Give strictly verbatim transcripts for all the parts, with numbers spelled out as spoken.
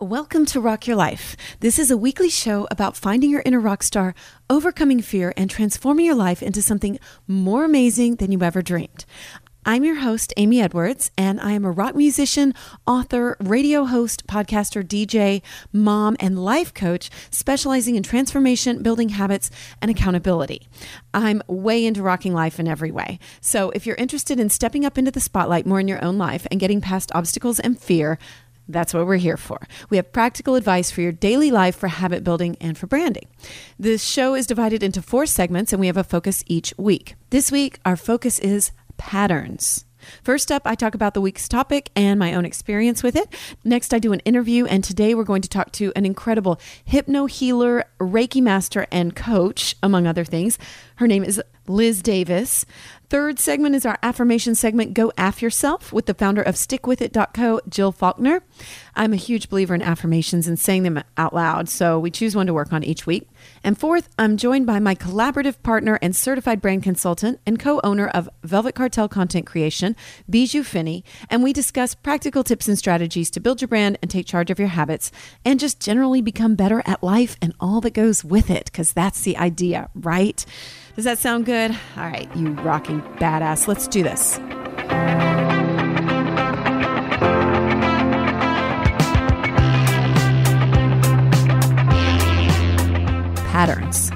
Welcome to Rock Your Life. This is a weekly show about finding your inner rock star, overcoming fear, and transforming your life into something more amazing than you ever dreamed. I'm your host, Amy Edwards, and I am a rock musician, author, radio host, podcaster, D J, mom, and life coach specializing in transformation, building habits, and accountability. I'm way into rocking life in every way. So if you're interested in stepping up into the spotlight more in your own life and getting past obstacles and fear, that's what we're here for. We have practical advice for your daily life, for habit building, and for branding. This show is divided into four segments, and we have a focus each week. This week, our focus is patterns. First up, I talk about the week's topic and my own experience with it. Next, I do an interview, and today we're going to talk to an incredible hypno healer, Reiki master, and coach, among other things. Her name is Liz Davis. Third segment is our affirmation segment, Go Aff Yourself, with the founder of stick with it dot co, Jill Faulkner. I'm a huge believer in affirmations and saying them out loud, so we choose one to work on each week. And fourth, I'm joined by my collaborative partner and certified brand consultant and co-owner of Velvet Cartel Content Creation, Bijou Finney, and we discuss practical tips and strategies to build your brand and take charge of your habits and just generally become better at life and all that goes with it, because that's the idea, right? Does that sound good? All right, you rocking badass. Let's do this. Patterns.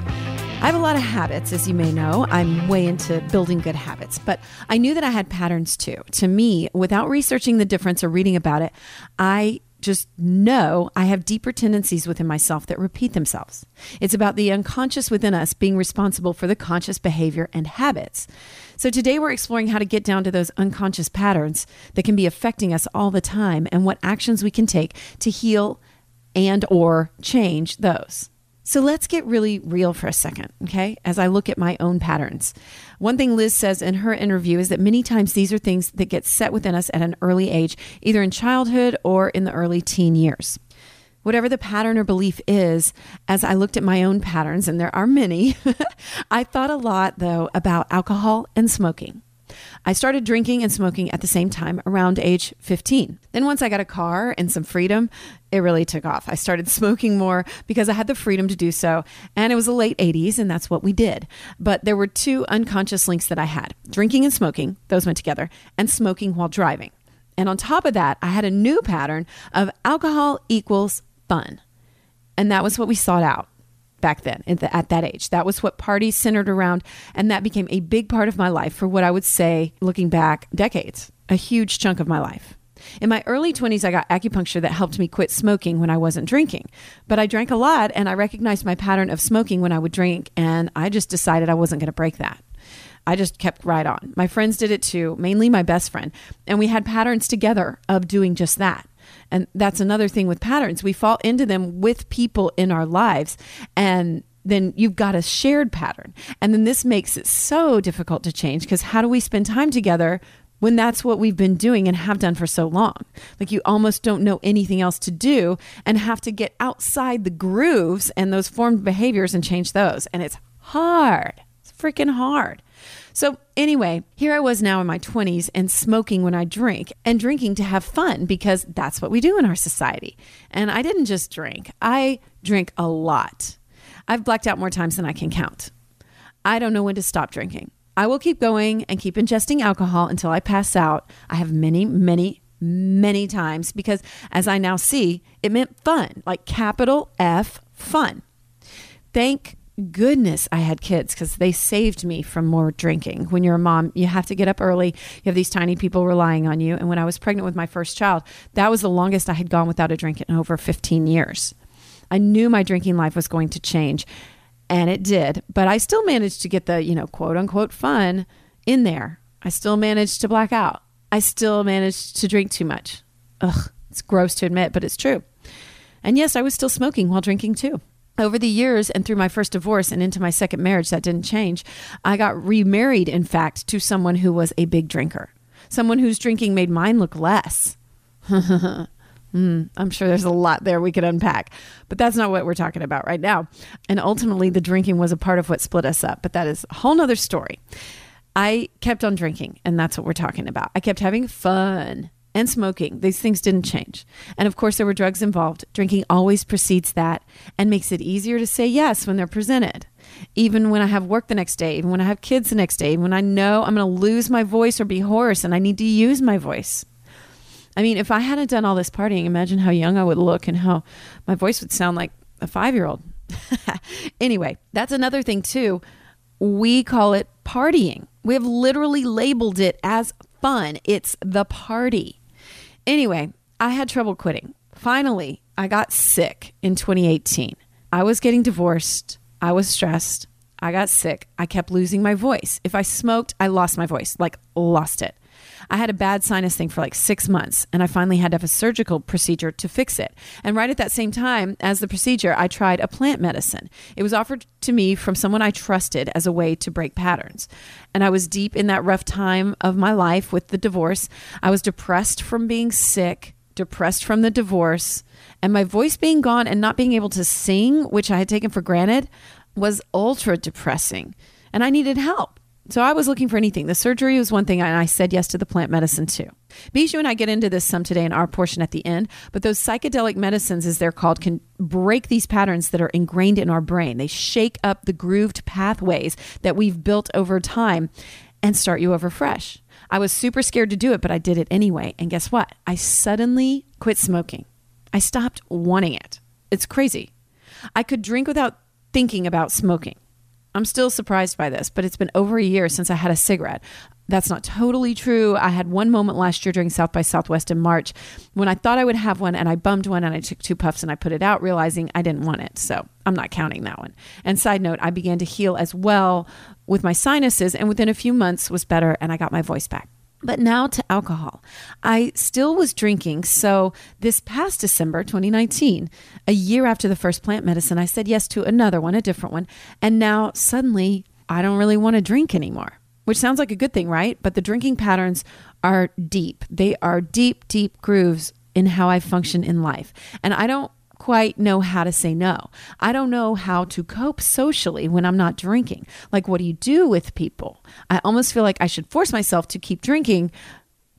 I have a lot of habits, as you may know. I'm way into building good habits, but I knew that I had patterns too. To me, without researching the difference or reading about it, I just know I have deeper tendencies within myself that repeat themselves. It's about the unconscious within us being responsible for the conscious behavior and habits. So today we're exploring how to get down to those unconscious patterns that can be affecting us all the time and what actions we can take to heal and or change those. So let's get really real for a second, okay? As I look at my own patterns. One thing Liz says in her interview is that many times these are things that get set within us at an early age, either in childhood or in the early teen years. Whatever the pattern or belief is, as I looked at my own patterns, and there are many, I thought a lot, though, about alcohol and smoking. I started drinking and smoking at the same time around age fifteen. Then once I got a car and some freedom, it really took off. I started smoking more because I had the freedom to do so. And it was the late eighties and that's what we did. But there were two unconscious links that I had. Drinking and smoking, those went together, and smoking while driving. And on top of that, I had a new pattern of alcohol equals fun. And that was what we sought out back then at that age. That was what parties centered around. And that became a big part of my life for what I would say, looking back, decades, a huge chunk of my life. In my early twenties, I got acupuncture that helped me quit smoking when I wasn't drinking. But I drank a lot and I recognized my pattern of smoking when I would drink. And I just decided I wasn't going to break that. I just kept right on. My friends did it too, mainly my best friend. And we had patterns together of doing just that. And that's another thing with patterns. We fall into them with people in our lives. And then you've got a shared pattern. And then this makes it so difficult to change, because how do we spend time together when that's what we've been doing and have done for so long? Like, you almost don't know anything else to do and have to get outside the grooves and those formed behaviors and change those. And it's hard. It's freaking hard. So anyway, here I was now in my twenties and smoking when I drink, and drinking to have fun because that's what we do in our society. And I didn't just drink. I drink a lot. I've blacked out more times than I can count. I don't know when to stop drinking. I will keep going and keep ingesting alcohol until I pass out. I have many, many, many times, because as I now see, it meant fun, like capital F, fun. Thank goodness I had kids, because they saved me from more drinking. When you're a mom, you have to get up early. You have these tiny people relying on you. And when I was pregnant with my first child, that was the longest I had gone without a drink in over fifteen years. I knew my drinking life was going to change, and it did. But I still managed to get the, you know, quote unquote fun in there. I still managed to black out. I still managed to drink too much. Ugh, it's gross to admit, but it's true. And yes, I was still smoking while drinking too. Over the years and through my first divorce and into my second marriage, that didn't change. I got remarried, in fact, to someone who was a big drinker. Someone whose drinking made mine look less. Mm, I'm sure there's a lot there we could unpack, but that's not what we're talking about right now. And ultimately, the drinking was a part of what split us up, but that is a whole nother story. I kept on drinking, and that's what we're talking about. I kept having fun and smoking. These things didn't change. And of course, there were drugs involved. Drinking always precedes that and makes it easier to say yes when they're presented. Even when I have work the next day, even when I have kids the next day, even when I know I'm going to lose my voice or be hoarse and I need to use my voice. I mean, if I hadn't done all this partying, imagine how young I would look and how my voice would sound like a five-year-old. Anyway, that's another thing too. We call it partying. We have literally labeled it as fun. It's the party. Anyway, I had trouble quitting. Finally, I got sick in twenty eighteen. I was getting divorced. I was stressed. I got sick. I kept losing my voice. If I smoked, I lost my voice, like lost it. I had a bad sinus thing for like six months, and I finally had to have a surgical procedure to fix it. And right at that same time as the procedure, I tried a plant medicine. It was offered to me from someone I trusted as a way to break patterns. And I was deep in that rough time of my life with the divorce. I was depressed from being sick, depressed from the divorce, and my voice being gone and not being able to sing, which I had taken for granted, was ultra depressing. And I needed help. So I was looking for anything. The surgery was one thing, and I said yes to the plant medicine too. Bijou and I get into this some today in our portion at the end, but those psychedelic medicines, as they're called, can break these patterns that are ingrained in our brain. They shake up the grooved pathways that we've built over time and start you over fresh. I was super scared to do it, but I did it anyway. And guess what? I suddenly quit smoking. I stopped wanting it. It's crazy. I could drink without thinking about smoking. I'm still surprised by this, but it's been over a year since I had a cigarette. That's not totally true. I had one moment last year during South by Southwest in March when I thought I would have one, and I bummed one, and I took two puffs and I put it out, realizing I didn't want it. So I'm not counting that one. And side note, I began to heal as well with my sinuses, and within a few months was better and I got my voice back. But now to alcohol. I still was drinking. So this past December, twenty nineteen, a year after the first plant medicine, I said yes to another one, a different one. And now suddenly I don't really want to drink anymore, which sounds like a good thing, right? But the drinking patterns are deep. They are deep, deep grooves in how I function in life. And I don't quite know how to say no. I don't know how to cope socially when I'm not drinking. Like, what do you do with people? I almost feel like I should force myself to keep drinking,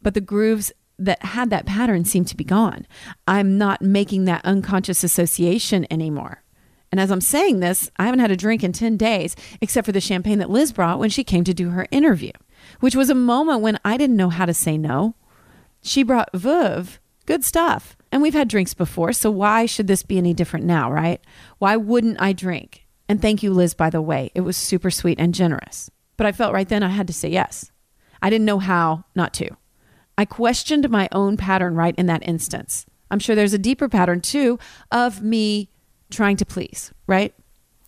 but the grooves that had that pattern seem to be gone. I'm not making that unconscious association anymore. And as I'm saying this, I haven't had a drink in ten days, except for the champagne that Liz brought when she came to do her interview, which was a moment when I didn't know how to say no. She brought Veuve, good stuff. And we've had drinks before, so why should this be any different now, right? Why wouldn't I drink? And thank you, Liz, by the way. It was super sweet and generous. But I felt right then I had to say yes. I didn't know how not to. I questioned my own pattern right in that instance. I'm sure there's a deeper pattern too of me trying to please, right?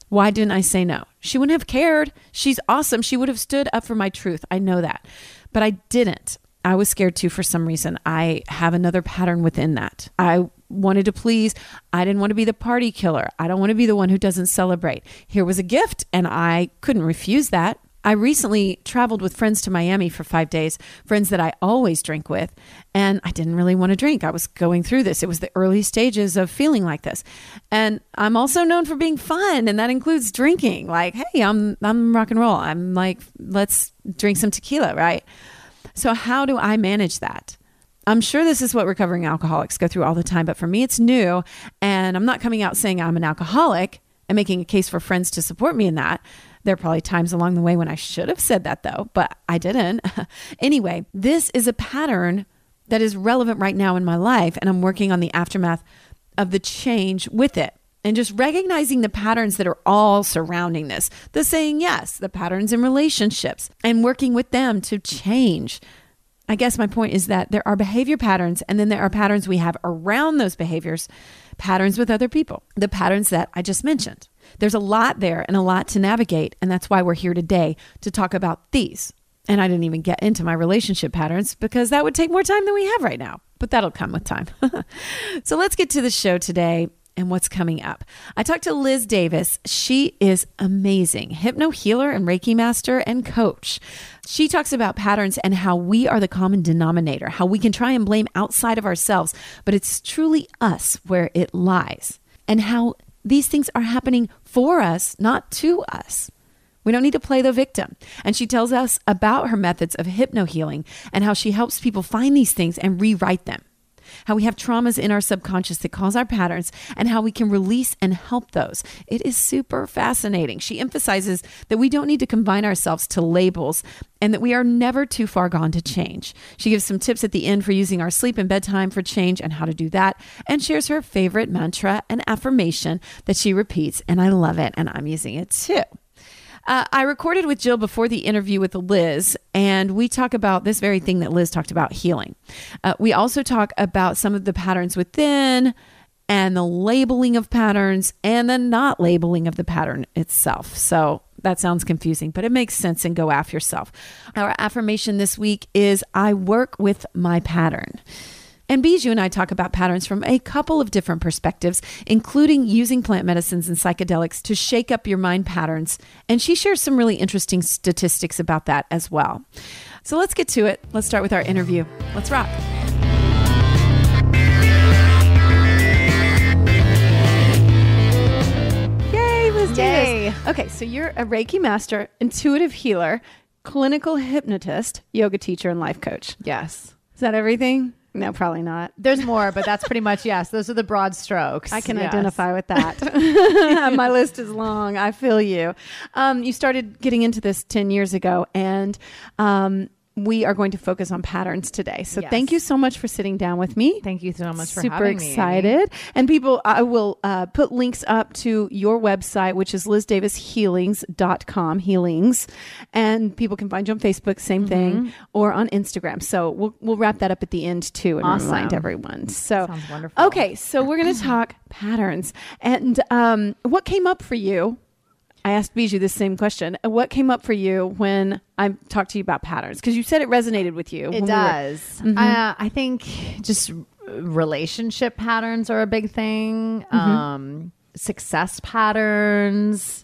Why didn't I say no? She wouldn't have cared. She's awesome. She would have stood up for my truth. I know that. But I didn't. I was scared too for some reason. I have another pattern within that. I wanted to please. I didn't want to be the party killer. I don't want to be the one who doesn't celebrate. Here was a gift, and I couldn't refuse that. I recently traveled with friends to Miami for five days, friends that I always drink with, and I didn't really want to drink. I was going through this. It was the early stages of feeling like this. And I'm also known for being fun, and that includes drinking. Like, hey, I'm I'm rock and roll. I'm like, let's drink some tequila, right? So how do I manage that? I'm sure this is what recovering alcoholics go through all the time, but for me, it's new. And I'm not coming out saying I'm an alcoholic and making a case for friends to support me in that. There are probably times along the way when I should have said that though, but I didn't. Anyway, this is a pattern that is relevant right now in my life, and I'm working on the aftermath of the change with it. And just recognizing the patterns that are all surrounding this, the saying yes, the patterns in relationships, and working with them to change. I guess my point is that there are behavior patterns, and then there are patterns we have around those behaviors, patterns with other people, the patterns that I just mentioned. There's a lot there and a lot to navigate, and that's why we're here today to talk about these. And I didn't even get into my relationship patterns because that would take more time than we have right now, but that'll come with time. So let's get to the show today. and what's coming up. I talked to Liz Davis. She is amazing, hypno healer and Reiki master and coach. She talks about patterns and how we are the common denominator, how we can try and blame outside of ourselves, but it's truly us where it lies, and how these things are happening for us, not to us. We don't need to play the victim. And she tells us about her methods of hypno-healing and how she helps people find these things and rewrite them. How we have traumas in our subconscious that cause our patterns and how we can release and help those. It is super fascinating. She emphasizes that we don't need to confine ourselves to labels and that we are never too far gone to change. She gives some tips at the end for using our sleep and bedtime for change and how to do that, and shares her favorite mantra and affirmation that she repeats. And I love it, and I'm using it too. Uh, I recorded with Jill before the interview with Liz, and we talk about this very thing that Liz talked about, healing. Uh, we also talk about some of the patterns within and the labeling of patterns and the not labeling of the pattern itself. So that sounds confusing, but it makes sense, and go after yourself. Our affirmation this week is, I work with my pattern. And Bijou and I talk about patterns from a couple of different perspectives, including using plant medicines and psychedelics to shake up your mind patterns. And she shares some really interesting statistics about that as well. So let's get to it. Let's start with our interview. Let's rock. Yay, Liz Davis. Okay, so you're a Reiki master, intuitive healer, clinical hypnotist, yoga teacher, and life coach. Yes. Is that everything? No, probably not. There's more, but that's pretty much, yes. Those are the broad strokes. I can yes. identify with that. My list is long. I feel you. Um, you started getting into this ten years ago, and um, we are going to focus on patterns today. So yes. thank you so much for sitting down with me. Thank you so much for Super having me. Super excited. And people, I will uh, put links up to your website, which is liz davis healings dot com, healings. And people can find you on Facebook, same mm-hmm. thing, or on Instagram. So we'll we'll wrap that up at the end too, and awesome. remind everyone. So sounds wonderful. Okay, so we're going to talk patterns. And um, what came up for you? I asked Bijou this same question. What came up for you when I talked to you about patterns? Because you said it resonated with you. It does. We were, mm-hmm. uh, I think just relationship patterns are a big thing. Mm-hmm. Um, success patterns,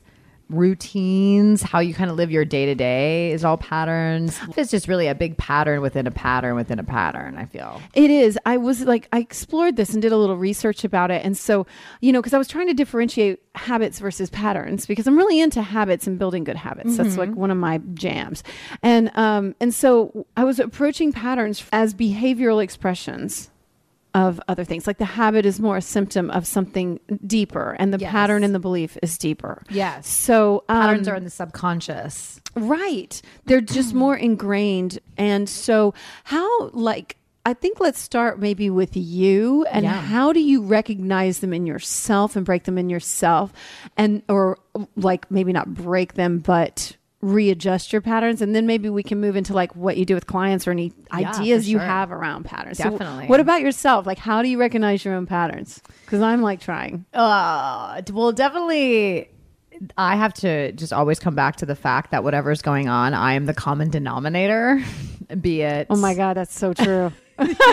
routines, how you kind of live your day to day is all patterns. It's just really a big pattern within a pattern within a pattern, I feel. It is. I was like, I explored this and did a little research about it. And so, you know, because I was trying to differentiate habits versus patterns, because I'm really into habits and building good habits. Mm-hmm. That's like one of my jams. And um, and so I was approaching patterns as behavioral expressions of other things. Like the habit is more a symptom of something deeper, and the yes. pattern and the belief is deeper. Yes. So um, patterns are in the subconscious. Right. They're just more ingrained. And so how, like, I think let's start maybe with you, and yeah. how do you recognize them in yourself and break them in yourself, and or like maybe not break them, but readjust your patterns. And then maybe we can move into like what you do with clients, or any yeah, ideas sure. you have around patterns. Definitely. So what about yourself? Like, how do you recognize your own patterns? Because I'm like trying. Uh, well, definitely. I have to just always come back to the fact that whatever's going on, I am the common denominator, be it. Oh my God, that's so true. yeah.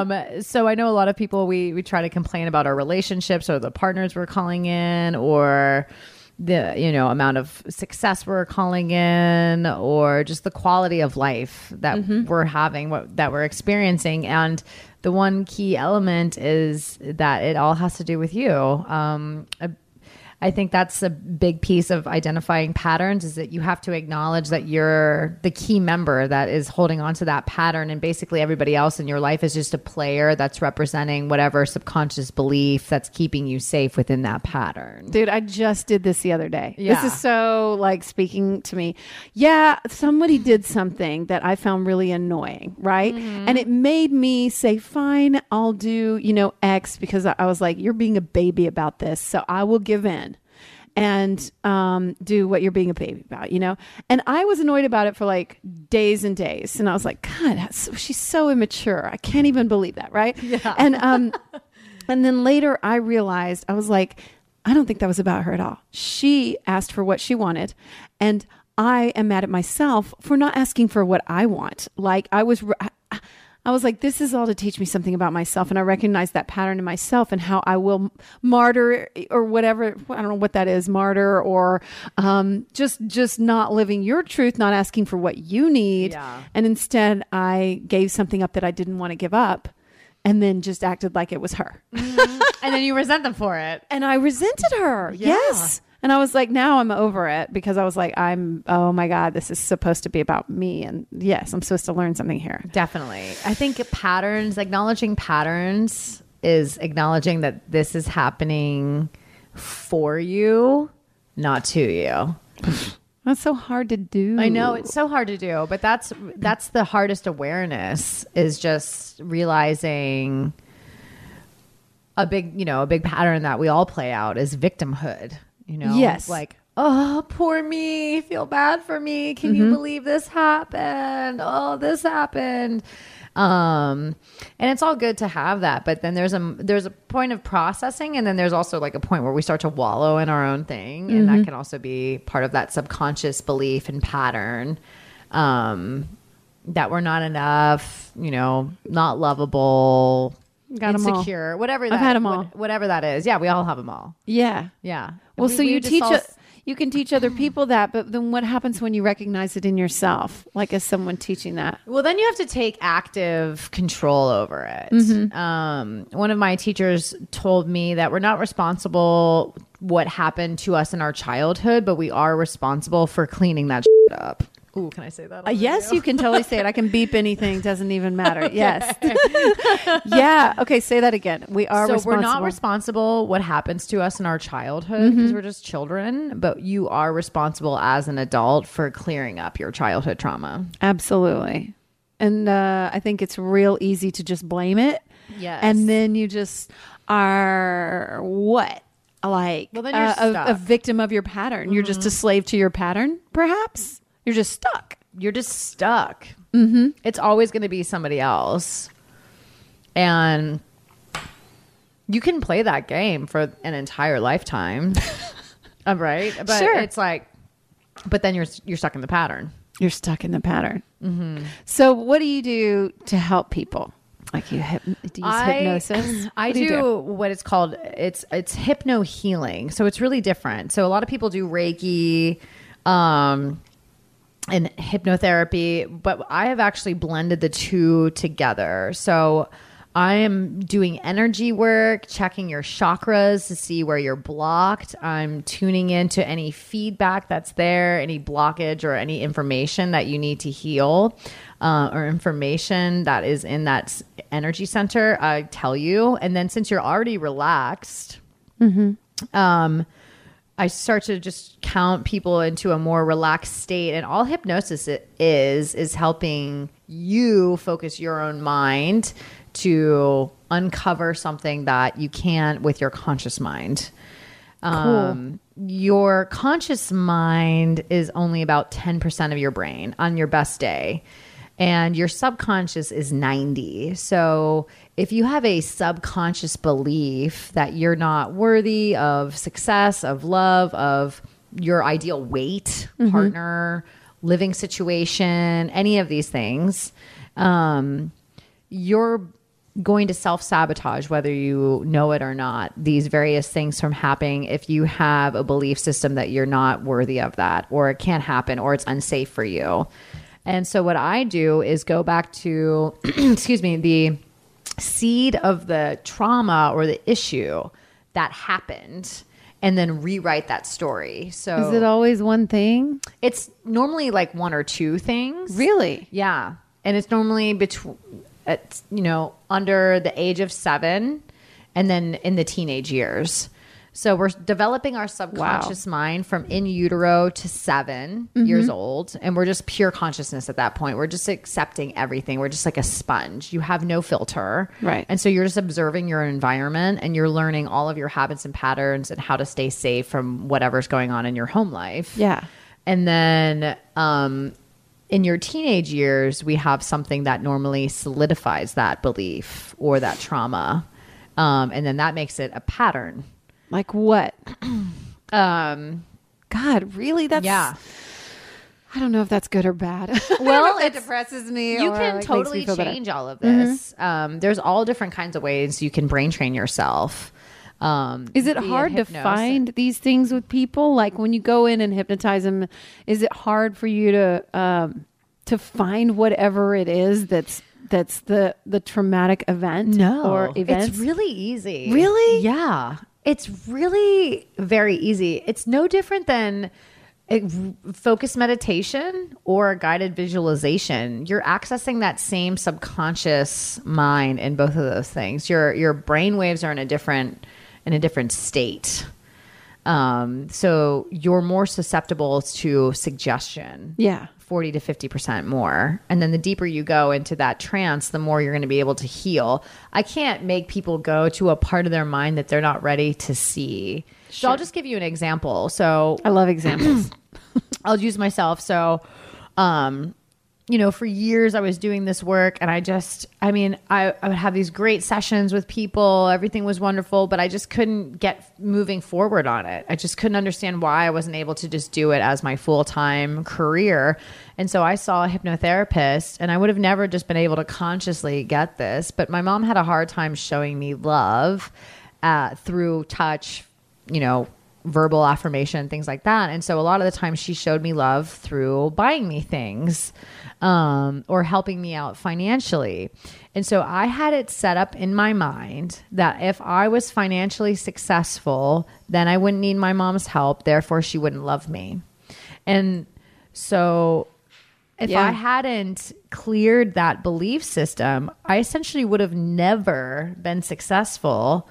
um, so I know a lot of people, we, we try to complain about our relationships or the partners we're calling in, or the, you know, amount of success we're calling in, or just the quality of life that mm-hmm. we're having, what, that we're experiencing. And the one key element is that it all has to do with you. Um, a, I think that's a big piece of identifying patterns, is that you have to acknowledge that you're the key member that is holding on to that pattern. And basically everybody else in your life is just a player that's representing whatever subconscious belief that's keeping you safe within that pattern. Dude, I just did this the other day. Yeah. This is so like speaking to me. Yeah. Somebody did something that I found really annoying. Right. Mm-hmm. And it made me say, fine, I'll do, you know, X, because I, I was like, you're being a baby about this. So I will give in. And um, do what you're being a baby about, you know? And I was annoyed about it for like days and days. And I was like, God, that's, she's so immature. I can't even believe that, right? Yeah. And, um, and then later I realized, I was like, I don't think that was about her at all. She asked for what she wanted. And I am mad at myself for not asking for what I want. Like I was... I, I was like, this is all to teach me something about myself. And I recognize that pattern in myself and how I will martyr or whatever. I don't know what that is, martyr or um, just just not living your truth, not asking for what you need. Yeah. And instead, I gave something up that I didn't want to give up. And then just acted like it was her. Mm-hmm. And then you resent them for it. And I resented her. Yeah. Yes. And I was like, now I'm over it, because I was like, I'm, oh my God, this is supposed to be about me. And yes, I'm supposed to learn something here. Definitely. I think patterns, acknowledging patterns is acknowledging that this is happening for you, not to you. That's so hard to do. I know, it's so hard to do, but that's that's the hardest awareness, is just realizing a big, you know, a big pattern that we all play out is victimhood, you know? Yes. Like, oh, poor me, feel bad for me. Can mm-hmm. you believe this happened? Oh, this happened. Um, and it's all good to have that, but then there's a there's a point of processing, and then there's also like a point where we start to wallow in our own thing, and mm-hmm. that can also be part of that subconscious belief and pattern um, that we're not enough, you know, not lovable, got insecure, them all. whatever. That, I've had them all. Whatever that is, yeah, we all have them all. Yeah, yeah. Well, we, so we you teach all... a, you can teach other people that, but then what happens when you recognize it in yourself, like as someone teaching that? Well, then you have to take active control over it. Mm-hmm. Um, one of my teachers told me that we're not responsible what happened to us in our childhood, but we are responsible for cleaning that shit up. Ooh, can I say that? Uh, yes, you can totally say it. I can beep anything. Doesn't even matter. Okay. Yes. Yeah. Okay. Say that again. We are so responsible. We're not responsible what happens to us in our childhood, because mm-hmm. we're just children, but you are responsible as an adult for clearing up your childhood trauma. Absolutely. And uh, I think it's real easy to just blame it. Yes. And then you just are what? Like well, then you're uh, a, a victim of your pattern. Mm-hmm. You're just a slave to your pattern, perhaps? You're just stuck. You're just stuck. Mm-hmm. It's always going to be somebody else. And you can play that game for an entire lifetime. Right? But sure. It's like, but then you're you're stuck in the pattern. You're stuck in the pattern. Mm-hmm. So what do you do to help people? Like you hip, do you use I, hypnosis? I do, do what it's called. It's, it's hypno healing. So it's really different. So a lot of people do Reiki, um, and hypnotherapy, but I have actually blended the two together. So I am doing energy work, checking your chakras to see where you're blocked. I'm tuning into any feedback that's there, any blockage or any information that you need to heal, uh, or information that is in that energy center, I tell you. And then since you're already relaxed, mm-hmm. um, I start to just count people into a more relaxed state, and all hypnosis is is helping you focus your own mind to uncover something that you can't with your conscious mind. Cool. Um, your conscious mind is only about ten percent of your brain on your best day, and your subconscious is ninety. So if you have a subconscious belief that you're not worthy of success, of love, of your ideal weight, mm-hmm. partner, living situation, any of these things, um, you're going to self-sabotage, whether you know it or not, these various things from happening if you have a belief system that you're not worthy of that, or it can't happen, or it's unsafe for you. And so what I do is go back to, excuse me, the seed of the trauma or the issue that happened, and then rewrite that story. So is it always one thing? It's normally like one or two things. Really? Yeah. And it's normally between, it's, you know, under the age of seven and then in the teenage years. So we're developing our subconscious wow. mind from in utero to seven mm-hmm. years old. And we're just pure consciousness at that point. We're just accepting everything. We're just like a sponge. You have no filter. Right. And so you're just observing your environment, and you're learning all of your habits and patterns and how to stay safe from whatever's going on in your home life. Yeah. And then um, in your teenage years, we have something that normally solidifies that belief or that trauma. Um, and then that makes it a pattern. Like what? um, God, really? That's yeah. I don't know if that's good or bad. Well, it depresses me. You or can like totally change better. all of this. Mm-hmm. Um, there's all different kinds of ways you can brain train yourself. Um, is it hard to find these things with people? Like when you go in and hypnotize them, is it hard for you to um, to find whatever it is that's that's the the traumatic event? No, or events? It's really easy. Really? Yeah, it's really very easy. It's no different than focused meditation or guided visualization. You're accessing that same subconscious mind in both of those things. Your your brain waves are in a different in a different state. Um, so you're more susceptible to suggestion. Yeah. forty to fifty percent more. And then the deeper you go into that trance, the more you're going to be able to heal. I can't make people go to a part of their mind that they're not ready to see. Sure. So I'll just give you an example. So I love examples. I'll use myself. So, um, you know, for years I was doing this work and I just, I mean, I, I would have these great sessions with people. Everything was wonderful, but I just couldn't get moving forward on it. I just couldn't understand why I wasn't able to just do it as my full-time career. And so I saw a hypnotherapist, and I would have never just been able to consciously get this, but my mom had a hard time showing me love uh, through touch, you know, verbal affirmation, things like that. And so a lot of the time she showed me love through buying me things, um, or helping me out financially. And so I had it set up in my mind that if I was financially successful, then I wouldn't need my mom's help. Therefore, she wouldn't love me. And so if yeah. I hadn't cleared that belief system, I essentially would have never been successful,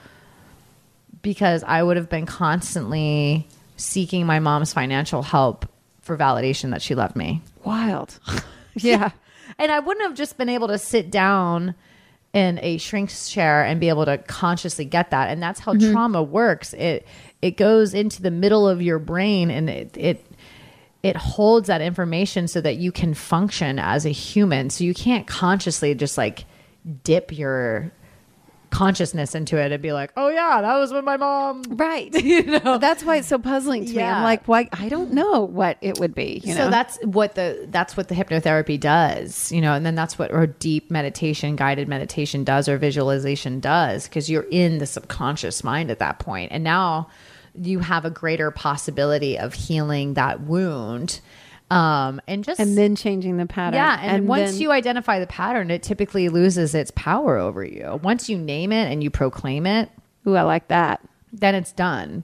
because I would have been constantly seeking my mom's financial help for validation that she loved me. Wild. Yeah. And I wouldn't have just been able to sit down in a shrink's chair and be able to consciously get that. And that's how mm-hmm. trauma works. It it goes into the middle of your brain, and it, it it holds that information so that you can function as a human. So you can't consciously just like dip your consciousness into it and be like, oh yeah, that was when my mom, right? You know, that's why it's so puzzling to yeah. me. I'm like, why? I don't know what it would be, you know? So that's what the that's what the hypnotherapy does, you know, and then that's what or deep meditation, guided meditation does, or visualization does, because you're in the subconscious mind at that point, and now you have a greater possibility of healing that wound. Um, and just and then changing the pattern. Yeah, and, and once then, you identify the pattern, it typically loses its power over you. Once you name it and you proclaim it, ooh, I like that. Then it's done.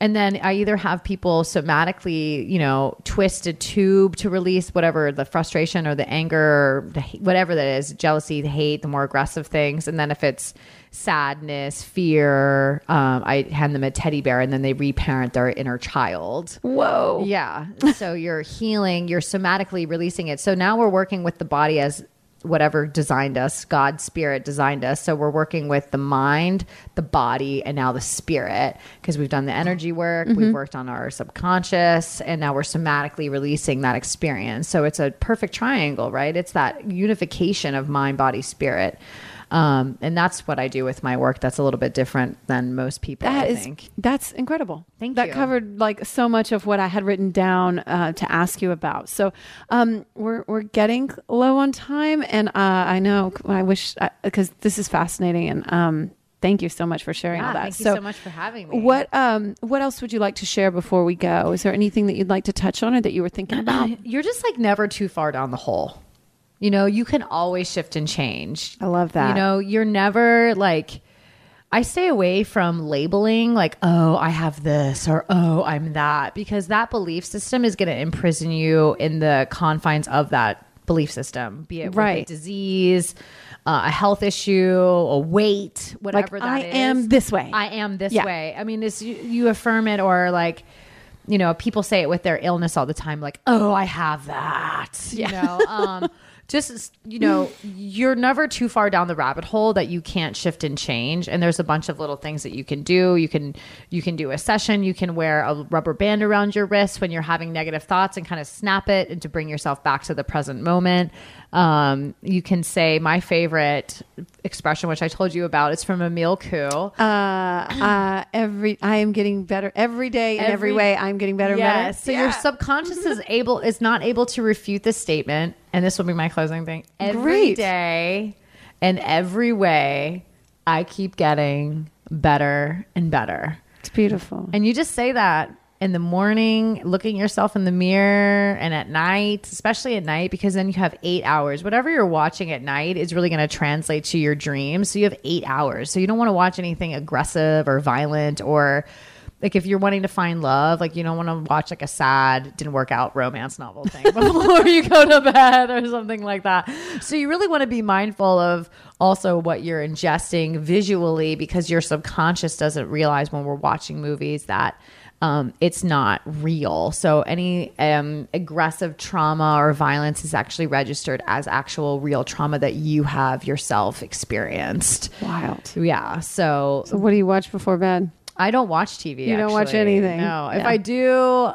And then I either have people somatically, you know, twist a tube to release whatever the frustration or the anger, or the, whatever that is, jealousy, the hate, the more aggressive things. And then if it's sadness, fear, um, I hand them a teddy bear, and then they reparent their inner child. Whoa. Yeah. So you're healing, you're somatically releasing it. So now we're working with the body as whatever designed us, God, spirit designed us. So we're working with the mind, the body, and now the spirit, because we've done the energy work, mm-hmm. we've worked on our subconscious, and now we're somatically releasing that experience. So it's a perfect triangle, right? It's that unification of mind, body, spirit. Um, and that's what I do with my work. That's a little bit different than most people, that I is, think. That's incredible. Thank that you. That covered like so much of what I had written down uh, to ask you about. So um, we're we're getting low on time, and uh, I know I wish, because this is fascinating, and um, thank you so much for sharing yeah, all that. Thank you so, so much for having me. What um what else would you like to share before we go? Is there anything that you'd like to touch on or that you were thinking about? You're just like never too far down the hole. You know, you can always shift and change. I love that. You know, you're never like, I stay away from labeling like, oh, I have this, or oh, I'm that, because that belief system is going to imprison you in the confines of that belief system, be it right. with a disease, uh, a health issue, a weight, whatever like, that I is. I am this way. I am this yeah. way. I mean, it's, you, you affirm it, or like, you know, people say it with their illness all the time, like, oh, I have that, you yeah. know, um, just, you know, you're never too far down the rabbit hole that you can't shift and change. And there's a bunch of little things that you can do. You can, you can do a session. You can wear a rubber band around your wrist when you're having negative thoughts and kind of snap it and to bring yourself back to the present moment. Um, you can say my favorite expression, which I told you about, it's from Emile Coué. Uh, uh, every, I am getting better every day in every, every way. I'm getting better. Yes. Better. So yeah. Your subconscious is able, is not able to refute this statement. And this will be my closing thing. Every Great. Day and every way I keep getting better and better. It's beautiful. And you just say that in the morning, looking yourself in the mirror, and at night, especially at night, because then you have eight hours. Whatever you're watching at night is really going to translate to your dreams. So you have eight hours. So you don't want to watch anything aggressive or violent, or like if you're wanting to find love, like you don't want to watch like a sad, didn't work out romance novel thing before you go to bed or something like that. So you really want to be mindful of also what you're ingesting visually, because your subconscious doesn't realize when we're watching movies that Um, it's not real. So any um, aggressive trauma or violence is actually registered as actual real trauma that you have yourself experienced. Wild. Yeah. So, so what do you watch before bed? I don't watch T V. You actually. Don't watch anything. No. Yeah. If I do,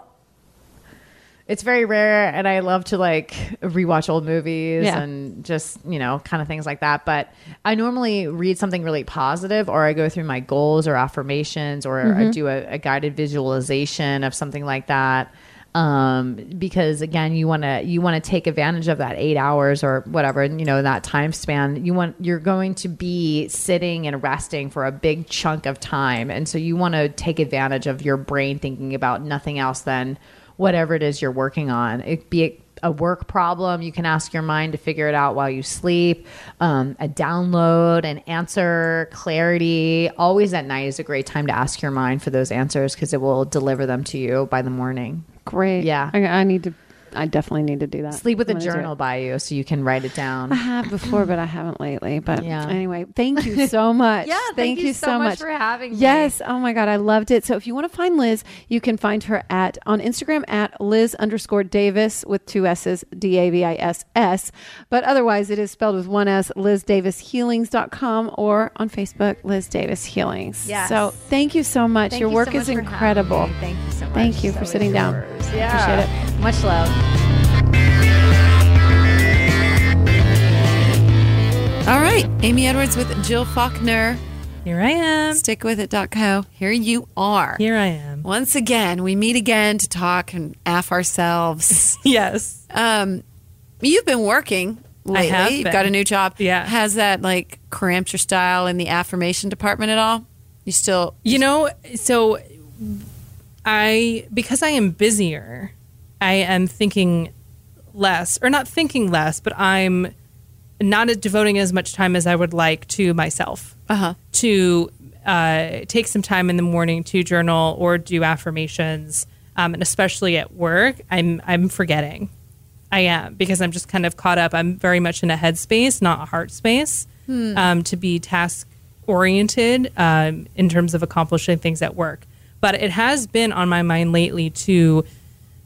it's very rare. And I love to like rewatch old movies yeah. and just, you know, kind of things like that. But I normally read something really positive, or I go through my goals or affirmations, or mm-hmm. I do a, a guided visualization of something like that. Um, because again, you want to, you want to take advantage of that eight hours or whatever, and you know, that time span you want, you're going to be sitting and resting for a big chunk of time. And so you want to take advantage of your brain thinking about nothing else than whatever it is you're working on. It be it a work problem, you can ask your mind to figure it out while you sleep. Um, a download, an answer, clarity. Always at night is a great time to ask your mind for those answers, because it will deliver them to you by the morning. Great. Yeah. I, I need to. I definitely need to do that. Sleep with a journal by you so you can write it down. I have before, but I haven't lately. But yeah. Anyway, thank you so much. yeah, thank, thank you, you so much for having me. Yes. Oh my God, I loved it. So if you want to find Liz, you can find her at on Instagram at Liz underscore Davis with two S's, D A V I S S. But otherwise, it is spelled with one S, Liz Davis Healings dot com, or on Facebook, Liz Davis Healings. Yes. So thank you so much. Thank Your you work so much is incredible. Thank you so much. Thank you so for sitting yours. Down. Yeah. Appreciate it. Much love. All right, Amy Edwards with Jill Faulkner. Here I am. stick with it dot co. Here you are. Here I am. Once again, we meet again to talk and aff ourselves. Yes. Um, you've been working lately. I have been. You've got a new job. Yeah. Has that like cramped your style in the affirmation department at all? You still, you know, so I because I am busier. I am thinking less, or not thinking less, but I'm not devoting as much time as I would like to myself. Uh-huh. To uh, take some time in the morning to journal or do affirmations, um, and especially at work, I'm I'm forgetting. I am, because I'm just kind of caught up. I'm very much in a head space, not a heart space, hmm. um, to be task oriented um, in terms of accomplishing things at work. But it has been on my mind lately to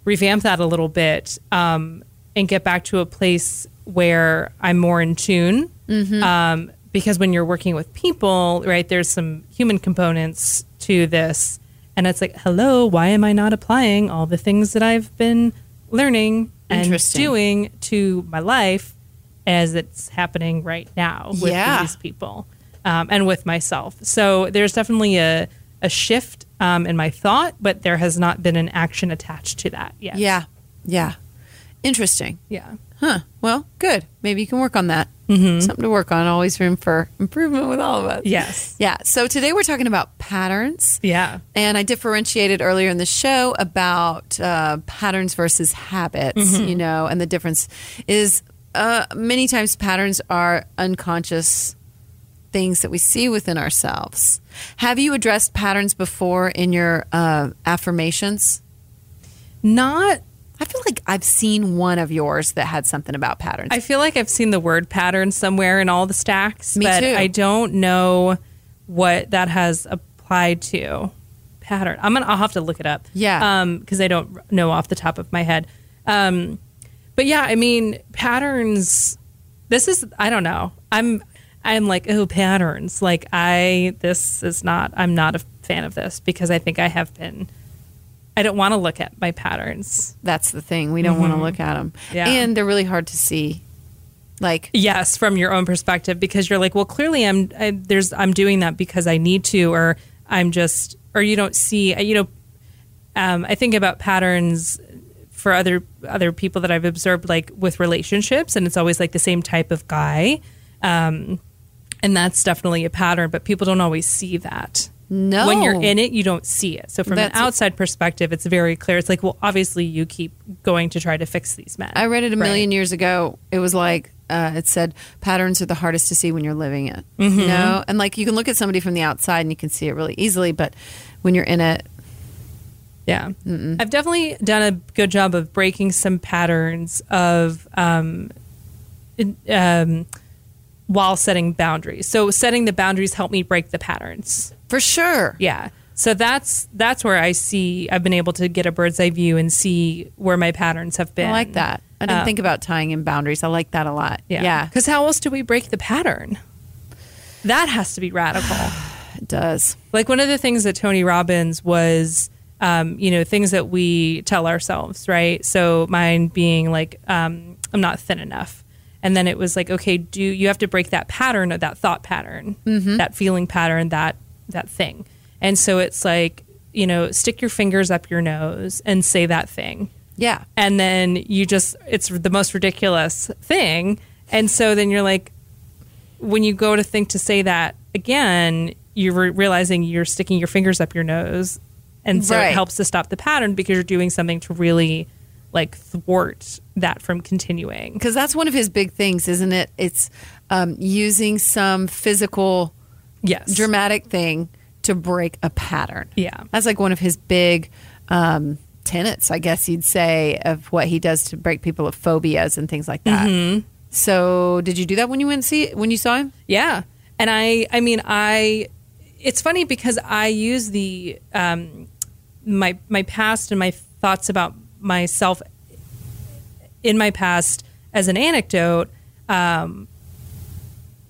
revamp that a little bit, um, and get back to a place where I'm more in tune. Mm-hmm. Um, because when you're working with people, right, there's some human components to this. And it's like, hello, why am I not applying all the things that I've been learning and doing to my life as it's happening right now with yeah. these people, um, and with myself? So there's definitely a, a shift Um, in my thought, but there has not been an action attached to that yet. Yeah. Yeah. Interesting. Yeah. Huh. Well, good. Maybe you can work on that. Mm-hmm. Something to work on. Always room for improvement with all of us. Yes. Yeah. So today we're talking about patterns. Yeah. And I differentiated earlier in the show about uh, patterns versus habits, mm-hmm. you know, and the difference is uh, many times patterns are unconscious things that we see within ourselves. Have you addressed patterns before in your uh, affirmations? Not. I feel like I've seen one of yours that had something about patterns. I feel like I've seen the word pattern somewhere in all the stacks. Me but too. I don't know what that has applied to. Pattern. I'm gonna. I'll have to look it up. Yeah. Um. Because I don't know off the top of my head. Um. But yeah, I mean, patterns this is, I don't know. I'm, I'm like, oh, patterns. Like I, this is not, I'm not a fan of this because I think I have been, I don't want to look at my patterns. That's the thing. We don't mm-hmm. want to look at them. Yeah. And they're really hard to see. Like, yes, from your own perspective, because you're like, well, clearly I'm, I, there's, I'm doing that because I need to, or I'm just, or you don't see, you know, um, I think about patterns for other, other people that I've observed, like with relationships, and it's always like the same type of guy. Um, and that's definitely a pattern, but people don't always see that. No. When you're in it, you don't see it. So from That's an outside perspective, it's very clear. It's like, well, obviously you keep going to try to fix these men. I read it a right? million years ago. It was like, uh, it said, patterns are the hardest to see when you're living it. Mm-hmm. You know? And like, you can look at somebody from the outside and you can see it really easily, but when you're in it. Yeah. Mm-mm. I've definitely done a good job of breaking some patterns of, um, um, while setting boundaries. So setting the boundaries helped me break the patterns. For sure. Yeah. So that's that's where I see, I've been able to get a bird's eye view and see where my patterns have been. I like that. I didn't um, think about tying in boundaries. I like that a lot. Yeah. Because yeah. how else do we break the pattern? That has to be radical. It does. Like one of the things that Tony Robbins was, um, you know, things that we tell ourselves, right? So mine being like, um, I'm not thin enough. And then it was like, okay, do you have to break that pattern or that thought pattern, mm-hmm. that feeling pattern, that that thing. And so it's like, you know, stick your fingers up your nose and say that thing. Yeah. And then you just, it's the most ridiculous thing. And so then you're like, when you go to think to say that again, you're re- realizing you're sticking your fingers up your nose. And so right. it helps to stop the pattern because you're doing something to really like thwart that from continuing. Because that's one of his big things, isn't it? It's um, using some physical, yes, dramatic thing to break a pattern. Yeah. That's like one of his big um, tenets, I guess you'd say, of what he does to break people of phobias and things like that. Mm-hmm. So did you do that when you went see when you saw him? Yeah. And I, I mean, I, it's funny because I use the, um, my, my past and my thoughts about myself in my past as an anecdote, um,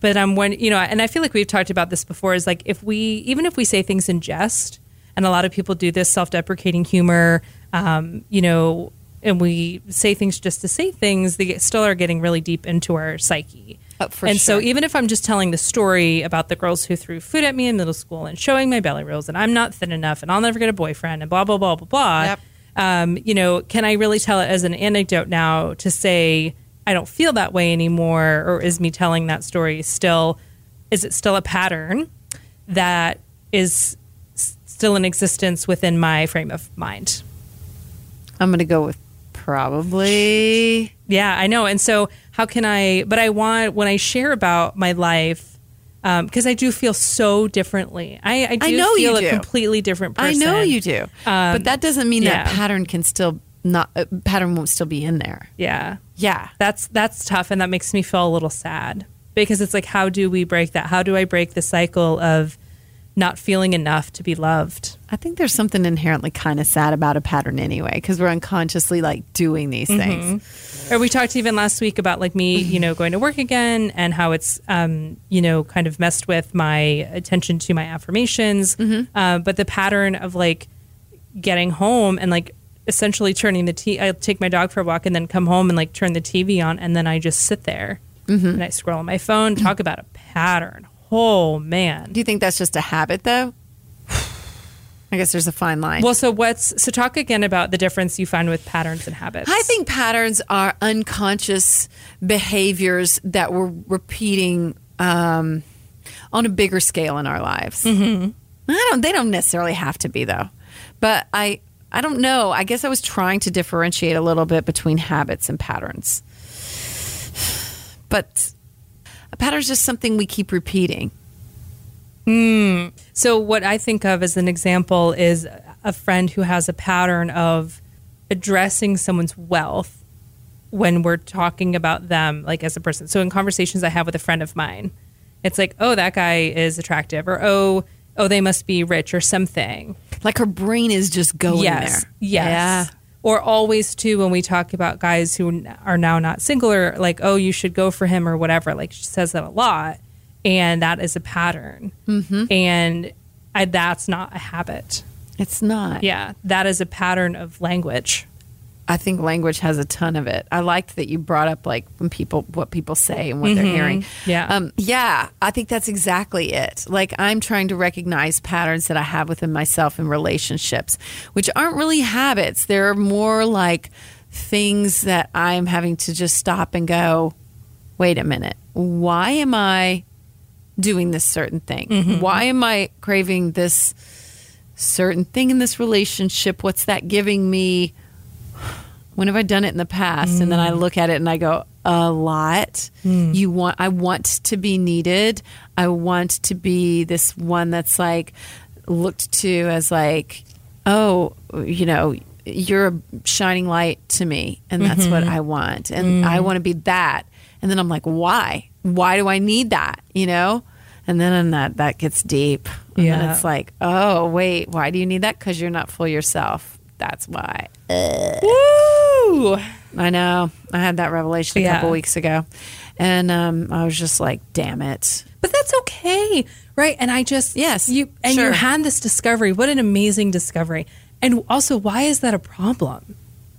but I'm when you know, and I feel like we've talked about this before. Is like if we, even if we say things in jest, and a lot of people do this self-deprecating humor, um, you know, and we say things just to say things, they still are getting really deep into our psyche. Oh, for and sure. So even if I'm just telling the story about the girls who threw food at me in middle school and showing my belly rolls and I'm not thin enough and I'll never get a boyfriend and blah blah blah blah blah. Yep. Um, you know, can I really tell it as an anecdote now to say I don't feel that way anymore, or is me telling that story still, is it still a pattern that is s- still in existence within my frame of mind? I'm going to go with probably. Yeah, I know. And so how can I, but I want, when I share about my life, Um, because I do feel so differently. I, I do I know feel you do. A completely different person. I know you do. Um, but that doesn't mean yeah. that pattern can still not, uh, pattern won't still be in there. Yeah. Yeah. That's, that's tough. And that makes me feel a little sad because it's like, how do we break that? How do I break the cycle of not feeling enough to be loved? I think there's something inherently kind of sad about a pattern anyway, because we're unconsciously like doing these mm-hmm. things. Or we talked even last week about like me, you know, going to work again and how it's, um, you know, kind of messed with my attention to my affirmations. Mm-hmm. Uh, but the pattern of like getting home and like essentially turning the T I take my dog for a walk and then come home and like turn the T V on. And then I just sit there mm-hmm. and I scroll on my phone, talk about a pattern. Oh, man. Do you think that's just a habit, though? I guess there's a fine line. Well, so what's... So talk again about the difference you find with patterns and habits. I think patterns are unconscious behaviors that we're repeating um, on a bigger scale in our lives. Mm-hmm. I don't. They don't necessarily have to be, though. But I, I don't know. I guess I was trying to differentiate a little bit between habits and patterns. But... a pattern is just something we keep repeating. Mm. So what I think of as an example is a friend who has a pattern of addressing someone's wealth when we're talking about them, like as a person. So in conversations I have with a friend of mine, it's like, oh, that guy is attractive, or oh, oh, they must be rich, or something. Like her brain is just going yes. there. Yes. Yeah. Or always, too, when we talk about guys who are now not single, or like, oh, you should go for him or whatever. Like, she says that a lot. And that is a pattern. Mm-hmm. And I, that's not a habit. It's not. Yeah. That is a pattern of language. I think language has a ton of it. I liked that you brought up, like, when people, what people say and what mm-hmm. they're hearing. Yeah. Um, yeah. I think that's exactly it. Like, I'm trying to recognize patterns that I have within myself in relationships, which aren't really habits. They're more like things that I'm having to just stop and go, wait a minute. Why am I doing this certain thing? Mm-hmm. Why am I craving this certain thing in this relationship? What's that giving me? When have I done it in the past? Mm. And then I look at it and I go, a lot. Mm. You want, I want to be needed. I want to be this one that's like looked to as like, oh, you know, you're a shining light to me. And that's mm-hmm. what I want. And mm. I want to be that. And then I'm like, why? Why do I need that? You know? And then and that, that gets deep. And yeah. then it's like, oh, wait, why do you need that? Because you're not full yourself. That's why. Uh. Woo! I know. I had that revelation a yeah. couple weeks ago. And um, I was just like, damn it. But that's okay. Right? And I just, yes, you and sure. you had this discovery. What an amazing discovery. And also, why is that a problem?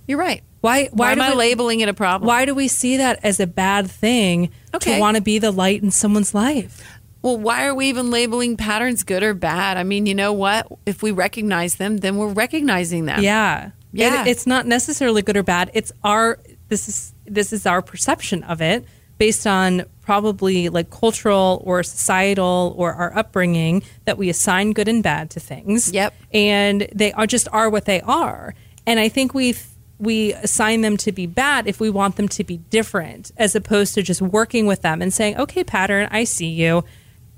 You're right. Why, why, why am I we, labeling it a problem? Why do we see that as a bad thing okay. to want to be the light in someone's life? Well, why are we even labeling patterns good or bad? I mean, you know what? If we recognize them, then we're recognizing them. Yeah. Yeah. It, it's not necessarily good or bad. It's our, this is, this is our perception of it based on probably like cultural or societal or our upbringing that we assign good and bad to things. Yep. And they are just are what they are. And I think we've, we assign them to be bad if we want them to be different, as opposed to just working with them and saying, okay, pattern, I see you.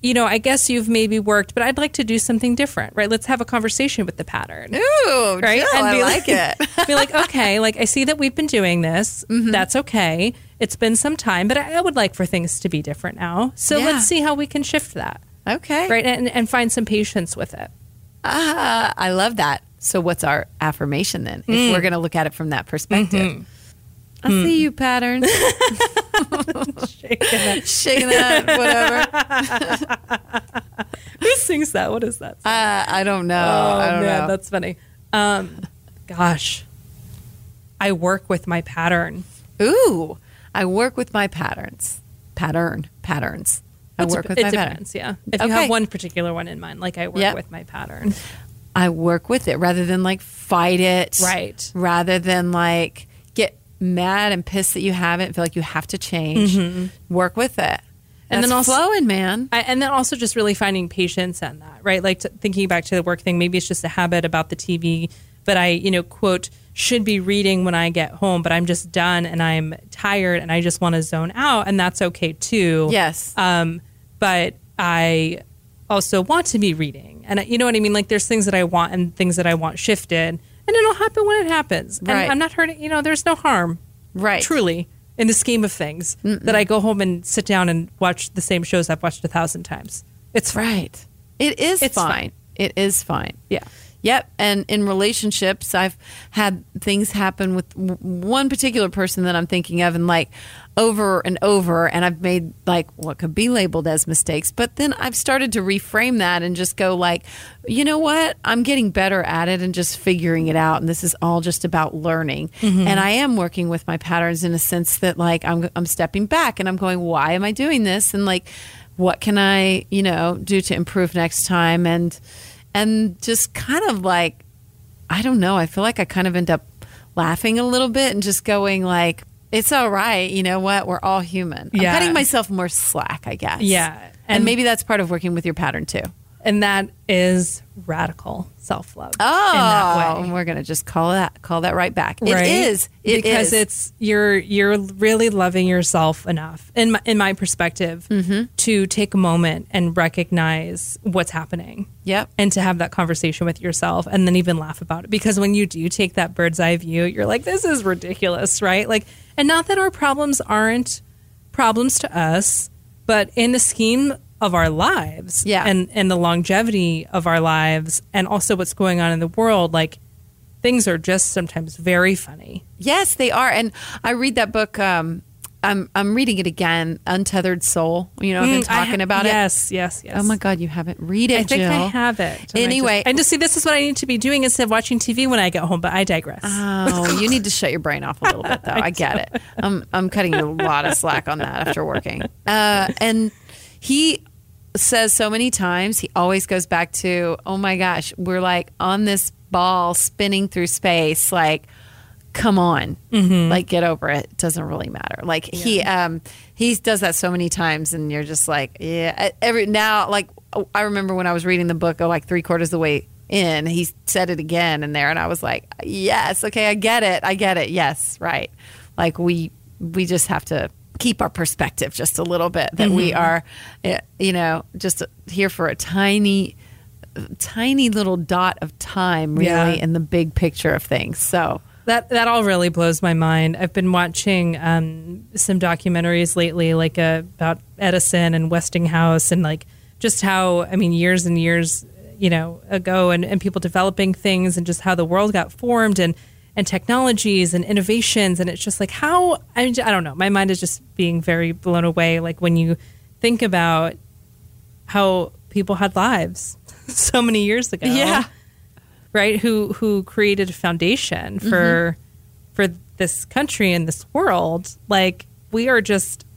You know, I guess you've maybe worked, but I'd like to do something different, right? Let's have a conversation with the pattern. Ooh, right? Jill, and be I like, like it. Be like, okay, like I see that we've been doing this. Mm-hmm. That's okay. It's been some time, but I, I would like for things to be different now. So yeah. let's see how we can shift that. Okay. Right? And, and find some patience with it. Ah, uh, I love that. So what's our affirmation then? If mm. we're going to look at it from that perspective. Mm-hmm. I mm. see you, pattern. Shaking that. Shaking that, whatever. Who sings that? What is that song? Uh, I don't know. Oh, I don't man, know. That's funny. Um, gosh. I work with my pattern. Ooh. I work with my patterns. Pattern. Patterns. I it's work a, with my depends, patterns. Yeah. If okay. you have one particular one in mind, like I work yep. with my pattern. I work with it rather than like fight it. Right. Rather than like get mad and pissed that you haven't, feel like you have to change. Mm-hmm. Work with it. And That's then also flowing, man. I, and then also just really finding patience in that, right? Like t- thinking back to the work thing, maybe it's just a habit about the T V, but I, you know, quote, should be reading when I get home, but I'm just done and I'm tired and I just want to zone out. And that's okay too. Yes. Um, but I also want to be reading. And you know what I mean? Like there's things that I want and things that I want shifted, and it'll happen when it happens. Right. And I'm not hurting, you know, there's no harm. Right. Truly in the scheme of things Mm-mm. that I go home and sit down and watch the same shows I've watched a thousand times. It's fine. Right. It is it's fine. fine. It is fine. Yeah. Yep. And in relationships, I've had things happen with one particular person that I'm thinking of, and like over and over. And I've made like what could be labeled as mistakes. But then I've started to reframe that and just go like, you know what? I'm getting better at it and just figuring it out. And this is all just about learning. Mm-hmm. And I am working with my patterns in a sense that like I'm, I'm stepping back and I'm going, why am I doing this? And like, what can I, you know, do to improve next time? And And just kind of like, I don't know, I feel like I kind of end up laughing a little bit and just going like, it's all right. You know what? We're all human. Yeah. I'm cutting myself more slack, I guess. Yeah. And, and maybe that's part of working with your pattern too. And that is radical self-love. Oh, in that way. And we're going to just call that, call that right back. Right? It is. It because is. it's, you're, you're really loving yourself enough in my, in my perspective mm-hmm. to take a moment and recognize what's happening. Yep. And to have that conversation with yourself and then even laugh about it. Because when you do take that bird's eye view, you're like, this is ridiculous, right? Like, and not that our problems aren't problems to us, but in the scheme of our lives yeah. and, and the longevity of our lives and also what's going on in the world, like things are just sometimes very funny. Yes, they are. And I read that book. Um, I'm I'm reading it again, Untethered Soul. You know, I've been talking ha- about yes, it. Yes, yes, yes. Oh, my God, you haven't. Read it, I think Jill. I have it. And anyway. I just, and just see, this is what I need to be doing instead of watching T V when I get home, but I digress. Oh, you need to shut your brain off a little bit, though. I, I get it. I'm, I'm cutting you a lot of slack on that after working. Uh, and he says so many times, he always goes back to, oh, my gosh, we're like on this ball spinning through space, like, come on, mm-hmm. like get over it. It doesn't really matter. Like yeah. he, um, he does that so many times, and you're just like, yeah. Every now, like I remember when I was reading the book, oh, like three quarters of the way in, he said it again in there, and I was like, yes, okay, I get it, I get it, yes, right. Like we, we just have to keep our perspective just a little bit that mm-hmm. we are, you know, just here for a tiny. tiny little dot of time really yeah. in the big picture of things. So that that all really blows my mind. I've been watching um, some documentaries lately like uh, about Edison and Westinghouse and like just how, I mean, years and years, you know, ago and, and people developing things and just how the world got formed and, and technologies and innovations. And it's just like how, I, mean, I don't know, my mind is just being very blown away. Like when you think about how people had lives so many years ago, yeah, right? Who who created a foundation for mm-hmm. for this country and this world? Like we are just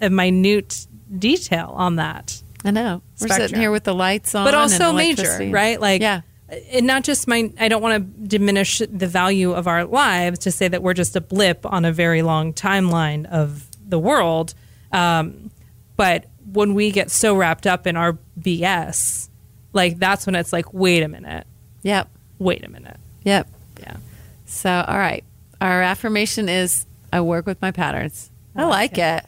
a minute detail on that. I know spectrum. We're sitting here with the lights on, but also and major, right? Like, yeah, and not just my. I don't want to diminish the value of our lives to say that we're just a blip on a very long timeline of the world, um, but when we get so wrapped up in our B S. Like, that's when it's like, wait a minute. Yep. Wait a minute. Yep. Yeah. So, all right. Our affirmation is, I work with my patterns. I, I like it. it.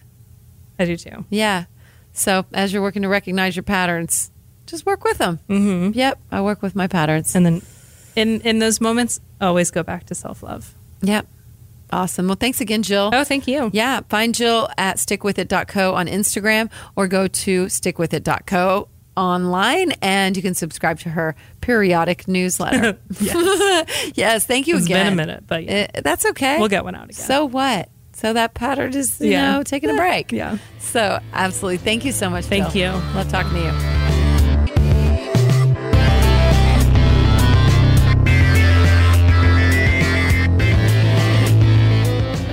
I do too. Yeah. So, as you're working to recognize your patterns, just work with them. Mm-hmm. Yep. I work with my patterns. And then in, in those moments, always go back to self-love. Yep. Awesome. Well, thanks again, Jill. Oh, thank you. Yeah. Find Jill at stick with it dot co on Instagram or go to stick with it dot co. online, and you can subscribe to her periodic newsletter. Yes. Yes, thank you it's again. It's been a minute, but yeah. it, that's okay. We'll get one out again. So what? So that pattern is, you yeah. know, taking a break. Yeah. So absolutely. Thank you so much, Thank Jill. you. Love talking to you.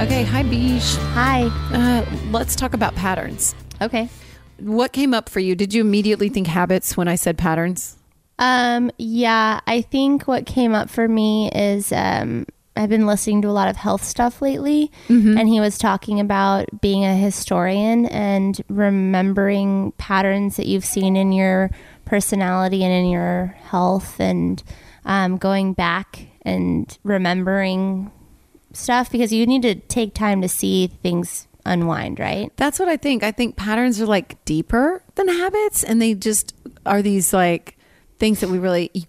Okay. Hi, Beesh. Hi. Uh, let's talk about patterns. Okay. What came up for you? Did you immediately think habits when I said patterns? Um, yeah, I think what came up for me is um, I've been listening to a lot of health stuff lately, mm-hmm. and he was talking about being a historian and remembering patterns that you've seen in your personality and in your health, and um, going back and remembering stuff because you need to take time to see things unwind, right? That's what I think. I think patterns are like deeper than habits, and they just are these like things that we really, you,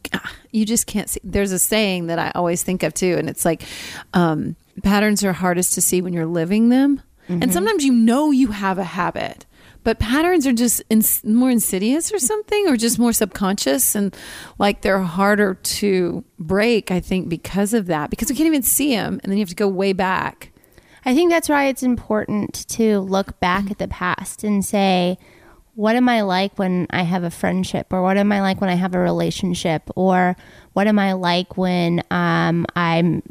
you just can't see. There's a saying that I always think of too, and it's like um, patterns are hardest to see when you're living them. Mm-hmm. And sometimes you know you have a habit, but patterns are just ins- more insidious or something, or just more subconscious, and like they're harder to break, I think, because of that, because we can't even see them, and then you have to go way back. I think that's why it's important to look back at the past and say, what am I like when I have a friendship, or what am I like when I have a relationship, or what am I like when um, I'm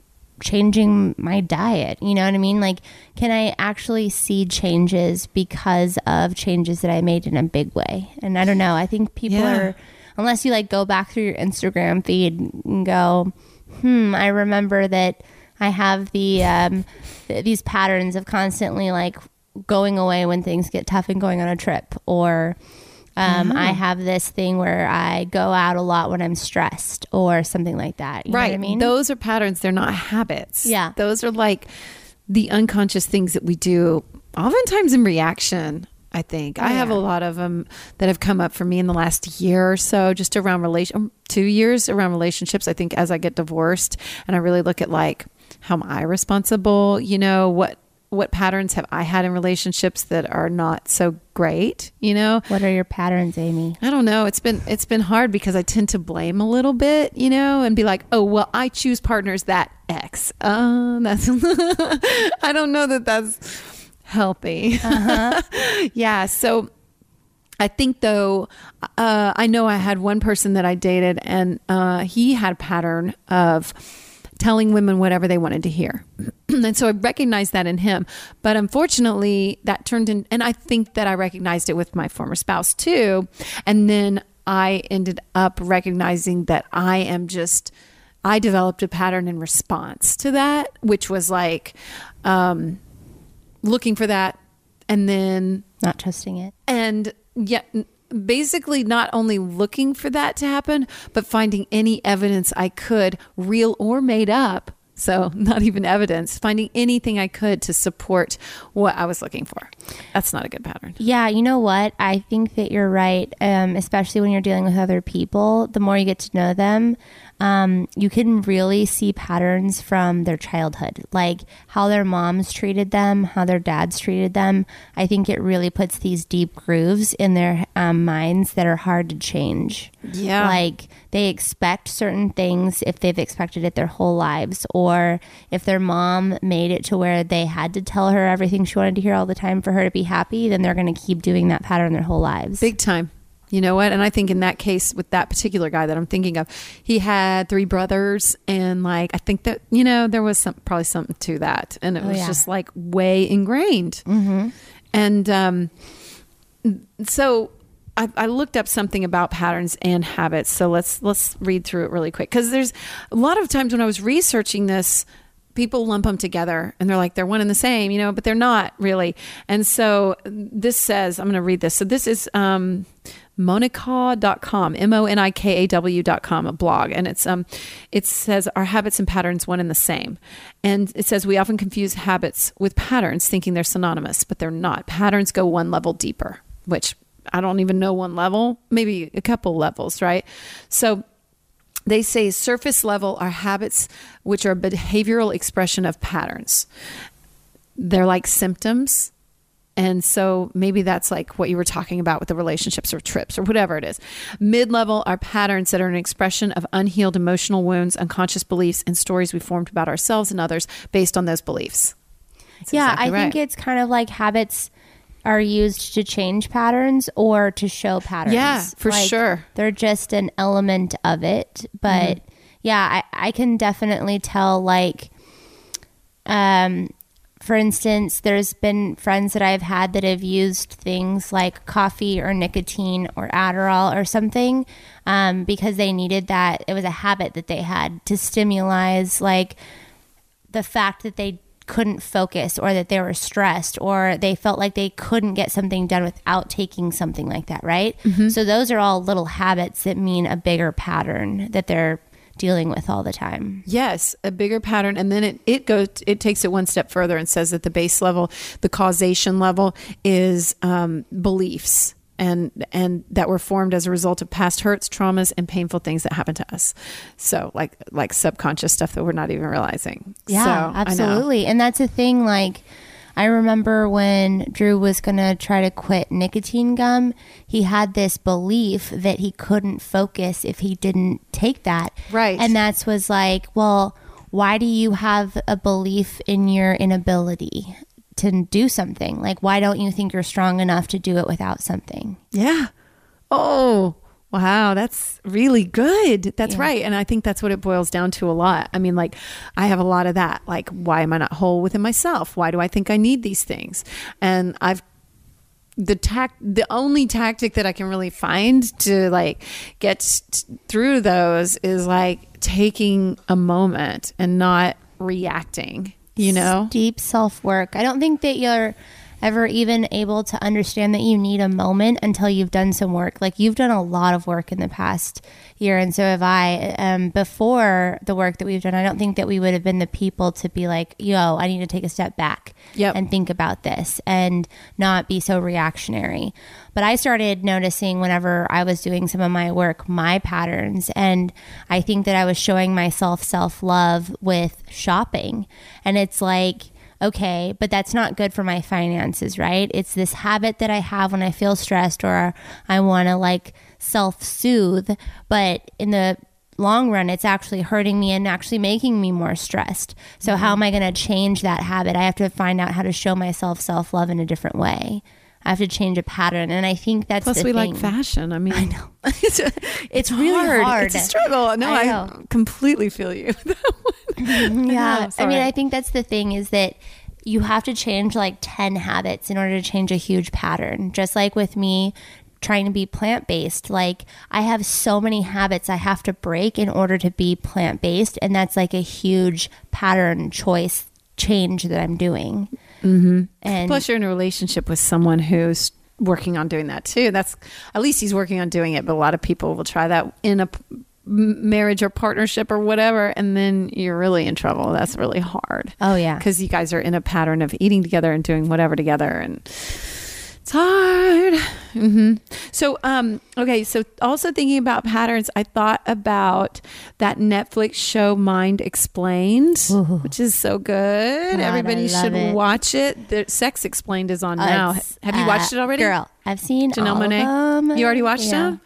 changing my diet? You know what I mean? Like, can I actually see changes because of changes that I made in a big way? And I don't know. I think people yeah. are, unless you like go back through your Instagram feed and go, hmm, I remember that I have the um, th- these patterns of constantly like going away when things get tough and going on a trip, or um, mm-hmm. I have this thing where I go out a lot when I'm stressed, or something like that. You right. know what I mean? Those are patterns. They're not habits. Yeah. Those are like the unconscious things that we do oftentimes in reaction. I think oh, I yeah. have a lot of them that have come up for me in the last year or so, just around relation, two years around relationships. I think as I get divorced and I really look at like, how am I responsible? You know, what what patterns have I had in relationships that are not so great, you know? What are your patterns, Amy? I don't know. It's been, it's been hard because I tend to blame a little bit, you know, and be like, oh, well, I choose partners that X. Um, that's I don't know that that's healthy. Uh-huh. Yeah. So I think though, uh, I know I had one person that I dated and uh, he had a pattern of telling women whatever they wanted to hear. And so I recognized that in him, but unfortunately that turned in, and I think that I recognized it with my former spouse too. And then I ended up recognizing that I am just, I developed a pattern in response to that, which was like um, looking for that and then not trusting it. And yeah, basically not only looking for that to happen, but finding any evidence I could, real or made up. So not even evidence, finding anything I could to support what I was looking for. That's not a good pattern. Yeah. You know what? I think that you're right. Um, especially when you're dealing with other people, the more you get to know them, um, you can really see patterns from their childhood, like how their moms treated them, how their dads treated them. I think it really puts these deep grooves in their um, minds that are hard to change. Yeah. Like they expect certain things if they've expected it their whole lives, or Or if their mom made it to where they had to tell her everything she wanted to hear all the time for her to be happy, then they're going to keep doing that pattern their whole lives. Big time. You know what? And I think in that case with that particular guy that I'm thinking of, he had three brothers and like, I think that, you know, there was some, probably something to that. And it was oh, yeah. just like way ingrained. Mm-hmm. And um, so I, I looked up something about patterns and habits. So let's let's read through it really quick. Because there's a lot of times when I was researching this, people lump them together and they're like, they're one and the same, you know, but they're not really. And so this says, I'm going to read this. So this is um, monikaw dot com, M O N I K A W dot com, a blog. And it's um, it says, are habits and patterns one and the same? And it says, we often confuse habits with patterns, thinking they're synonymous, but they're not. Patterns go one level deeper, which I don't even know one level, maybe a couple levels, right? So they say surface level are habits, which are behavioral expression of patterns. They're like symptoms. And so maybe that's like what you were talking about with the relationships or trips or whatever it is. Mid-level are patterns that are an expression of unhealed emotional wounds, unconscious beliefs, and stories we formed about ourselves and others based on those beliefs. That's yeah, exactly I right. think it's kind of like habits are used to change patterns or to show patterns. Yeah, for like, sure. They're just an element of it. But mm-hmm. yeah, I, I can definitely tell like, um, for instance, there's been friends that I've had that have used things like coffee or nicotine or Adderall or something um, because they needed that. It was a habit that they had to stimulate like the fact that they couldn't focus or that they were stressed or they felt like they couldn't get something done without taking something like that, right? Mm-hmm. So those are all little habits that mean a bigger pattern that they're dealing with all the time. Yes, a bigger pattern. And then it, it goes, it takes it one step further and says that the base level, the causation level is um, beliefs and and that were formed as a result of past hurts, traumas, and painful things that happened to us. So like like subconscious stuff that we're not even realizing. Yeah, so, absolutely. And that's a thing. Like I remember when Drew was going to try to quit nicotine gum, he had this belief that he couldn't focus if he didn't take that. Right. And that's was like, well, why do you have a belief in your inability to do something? Like, why don't you think you're strong enough to do it without something? Yeah. Oh, wow. That's really good. That's yeah. right. And I think that's what it boils down to a lot. I mean, like I have a lot of that, like, why am I not whole within myself? Why do I think I need these things? And I've the tact, the only tactic that I can really find to like get through those is like taking a moment and not reacting. You know, deep self-work. I don't think that you're ever even able to understand that you need a moment until you've done some work. Like you've done a lot of work in the past year. And so have I, um, before the work that we've done, I don't think that we would have been the people to be like, yo, I need to take a step back yep. and think about this and not be so reactionary. But I started noticing whenever I was doing some of my work, my patterns. And I think that I was showing myself self-love with shopping. And it's like, Okay, but that's not good for my finances, right? It's this habit that I have when I feel stressed or I want to like self-soothe, but in the long run, it's actually hurting me and actually making me more stressed. So mm-hmm. how am I going to change that habit? I have to find out how to show myself self-love in a different way. I have to change a pattern. And I think that's Plus the we thing. like fashion. I mean, I know. it's, it's really hard. hard. It's a struggle. No, I, I completely feel you. Yeah. I, I mean, I think that's the thing is that you have to change like ten habits in order to change a huge pattern. Just like with me trying to be plant-based. Like I have so many habits I have to break in order to be plant-based. And that's like a huge pattern choice change that I'm doing. Mm-hmm. And plus you're in a relationship with someone who's working on doing that too. That's at least he's working on doing it, but a lot of people will try that in a p- marriage or partnership or whatever, and then you're really in trouble. That's really hard. Oh yeah, because you guys are in a pattern of eating together and doing whatever together, and it's hard. Mm-hmm. So um okay, so also thinking about patterns, I thought about that Netflix show Mind Explained. Ooh. Which is so good. God, everybody should it. watch it. The Sex Explained is on uh, now. Have you uh, watched it already? Girl, I've seen Janelle Monae. All of them. You already watched yeah. them?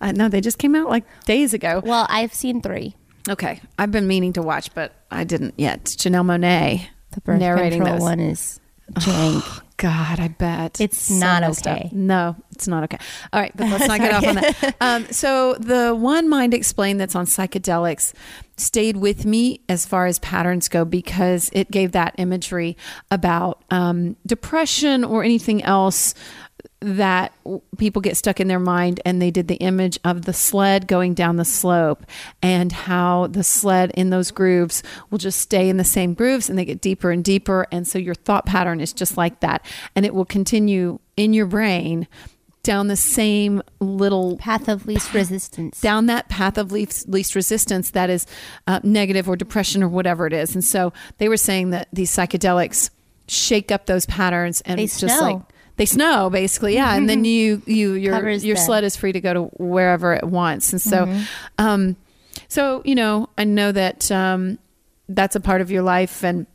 Uh, no, they just came out like days ago. Well, I've seen three. Okay, I've been meaning to watch, but I didn't yet. Janelle Monae, the birth narrating control those. one is jank. Oh, God, I bet. It's so not okay. Up. No, it's not okay. All right, but let's not get off on that. Um, so the one Mind Explained that's on psychedelics stayed with me as far as patterns go because it gave that imagery about um, depression or anything else that people get stuck in their mind, and they did the image of the sled going down the slope and how the sled in those grooves will just stay in the same grooves and they get deeper and deeper. And so your thought pattern is just like that, and it will continue in your brain down the same little path of least path, resistance, down that path of least, least resistance that is uh, negative or depression or whatever it is. And so they were saying that these psychedelics shake up those patterns, and it's just like they snow basically. Yeah. Mm-hmm. And then you, you, your, Covers your that. sled is free to go to wherever it wants. And so, mm-hmm. um, so, you know, I know that, um, that's a part of your life and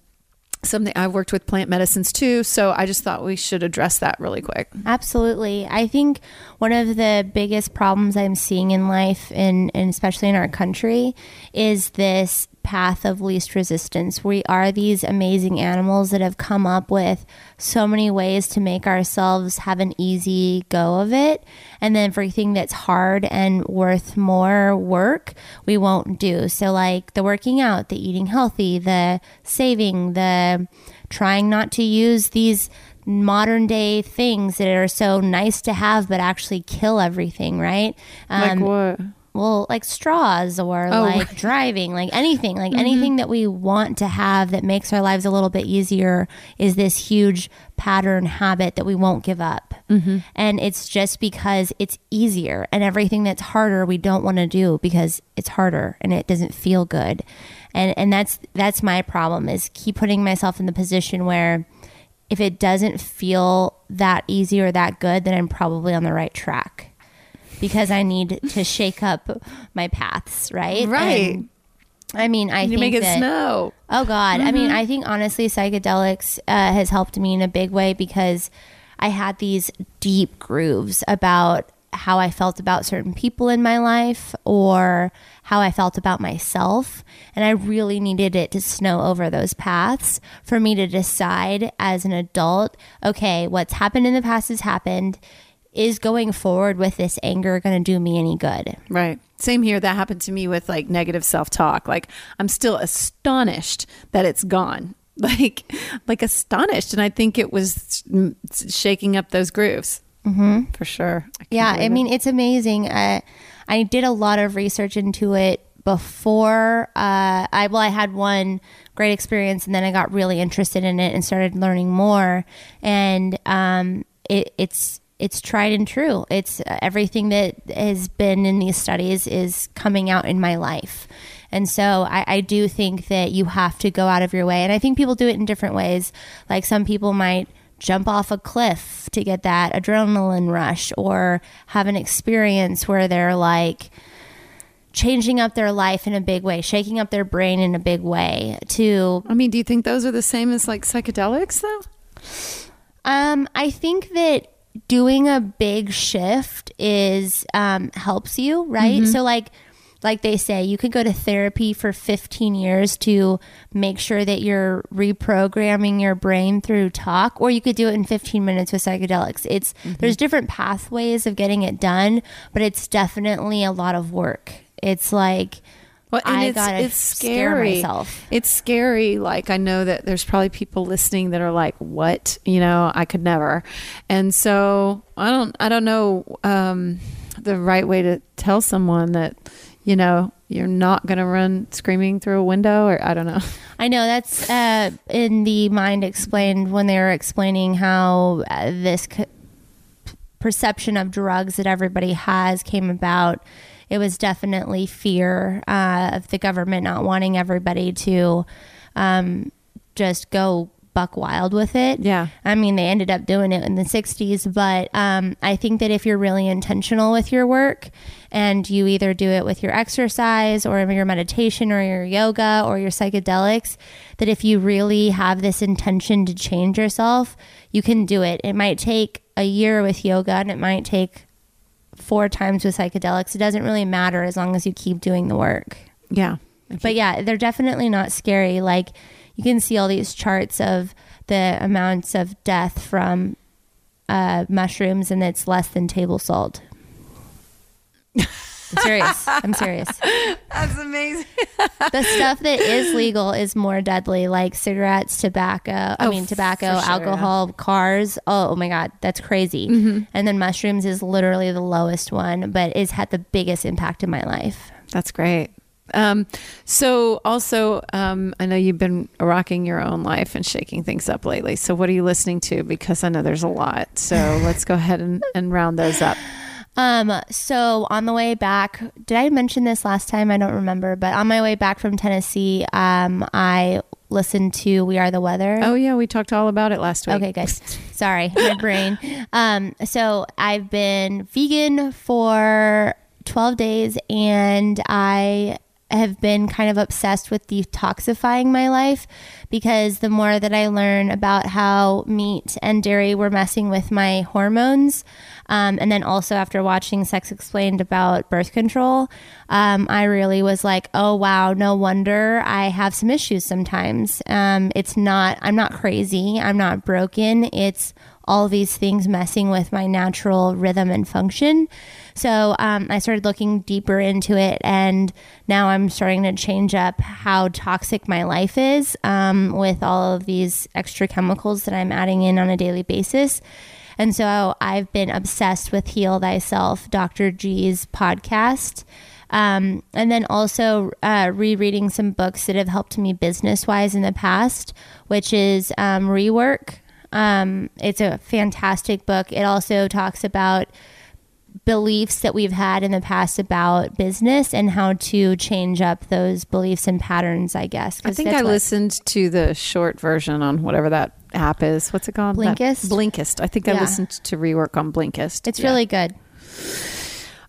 something I've worked with plant medicines too. So I just thought we should address that really quick. Absolutely. I think one of the biggest problems I'm seeing in life and, and especially in our country is this path of least resistance. We are these amazing animals that have come up with so many ways to make ourselves have an easy go of it. And then everything that's hard and worth more work, we won't do. So like the working out, the eating healthy, the saving, the trying not to use these modern day things that are so nice to have, but actually kill everything, right? Um, like what? Well, like straws or oh, like right. driving, like anything, like mm-hmm. anything that we want to have that makes our lives a little bit easier is this huge pattern habit that we won't give up. Mm-hmm. And it's just because it's easier, and everything that's harder we don't want to do because it's harder and it doesn't feel good. And and that's that's my problem is keep putting myself in the position where if it doesn't feel that easy or that good, then I'm probably on the right track. Because I need to shake up my paths, right? Right. And, I mean, I you think make it that, snow. Oh God. Mm-hmm. I mean, I think honestly, psychedelics uh, has helped me in a big way because I had these deep grooves about how I felt about certain people in my life or how I felt about myself. And I really needed it to snow over those paths for me to decide as an adult, okay, what's happened in the past has happened. Is going forward with this anger going to do me any good? Right. Same here. That happened to me with like negative self-talk. Like I'm still astonished that it's gone. Like, like astonished. And I think it was shaking up those grooves. Mm-hmm. For sure. I yeah. I mean, it. it's amazing. I, I did a lot of research into it before. Uh, I, well, I had one great experience and then I got really interested in it and started learning more. And um, it, it's, It's tried and true. It's uh, everything that has been in these studies is coming out in my life. And so I, I do think that you have to go out of your way. And I think people do it in different ways. Like some people might jump off a cliff to get that adrenaline rush or have an experience where they're like, changing up their life in a big way, shaking up their brain in a big way to... I mean, do you think those are the same as like psychedelics though? Um, I think that doing a big shift is um, helps you, right? Mm-hmm. So like like they say, you could go to therapy for fifteen years to make sure that you're reprogramming your brain through talk, or you could do it in fifteen minutes with psychedelics. It's mm-hmm. There's different pathways of getting it done, but it's definitely a lot of work. It's like, well, and I it's, gotta it's scare myself. It's scary. Like, I know that there's probably people listening that are like, what, you know, I could never. And so I don't, I don't know um, the right way to tell someone that, you know, you're not going to run screaming through a window, or I don't know. I know that's uh, in the Mind Explained when they were explaining how uh, this c- perception of drugs that everybody has came about. It was definitely fear uh, of the government not wanting everybody to um, just go buck wild with it. Yeah. I mean, they ended up doing it in the sixties, but um, I think that if you're really intentional with your work and you either do it with your exercise or your meditation or your yoga or your psychedelics, that if you really have this intention to change yourself, you can do it. It might take a year with yoga and it might take four times with psychedelics. It doesn't really matter as long as you keep doing the work. Yeah. Okay. But yeah, they're definitely not scary. Like, you can see all these charts of the amounts of death from uh, mushrooms, and it's less than table salt. I'm serious. I'm serious. That's amazing. The stuff that is legal is more deadly, like cigarettes, tobacco. Oh, I mean, tobacco, sure, alcohol, yeah. Cars. Oh, oh my God, that's crazy. Mm-hmm. And then mushrooms is literally the lowest one, but it's had the biggest impact in my life. That's great. Um, so also, um, I know you've been rocking your own life and shaking things up lately. So what are you listening to? Because I know there's a lot. So let's go ahead and, and round those up. Um, so on the way back, did I mention this last time? I don't remember, but on my way back from Tennessee, um, I listened to We Are the Weather. Oh yeah. We talked all about it last week. Okay, good. Sorry. My brain. Um, so I've been vegan for twelve days and I have been kind of obsessed with detoxifying my life, because the more that I learn about how meat and dairy were messing with my hormones, um, and then also after watching Sex Explained about birth control, um, I really was like, oh wow, no wonder I have some issues sometimes. Um, it's not, I'm not crazy. I'm not broken. It's all these things messing with my natural rhythm and function. So um, I started looking deeper into it, and now I'm starting to change up how toxic my life is um, with all of these extra chemicals that I'm adding in on a daily basis. And so I've been obsessed with Heal Thyself, Doctor G's podcast. Um, and then also uh, rereading some books that have helped me business-wise in the past, which is um, Rework. Um, it's a fantastic book. It also talks about beliefs that we've had in the past about business and how to change up those beliefs and patterns, I guess. I think I listened to the short version on whatever that app is. What's it called? Blinkist. That, Blinkist. I think I yeah. listened to Rework on Blinkist. It's yeah. really good.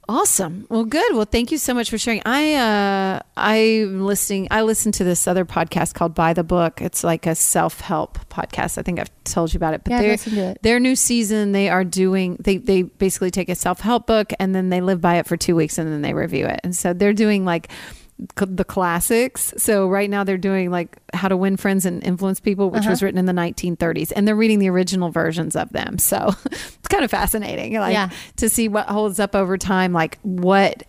Awesome. Well, good. Well, thank you so much for sharing. I, uh, I'm listening. I listened to this other podcast called By the Book. It's like a self-help podcast. I think I've told you about it, but yeah, their, it. their new season, they are doing, they, they basically take a self-help book and then they live by it for two weeks and then they review it. And so they're doing like the classics. So right now they're doing like How to Win Friends and Influence People, which uh-huh. was written in the nineteen thirties, and they're reading the original versions of them. So it's kind of fascinating, like yeah. to see what holds up over time, like what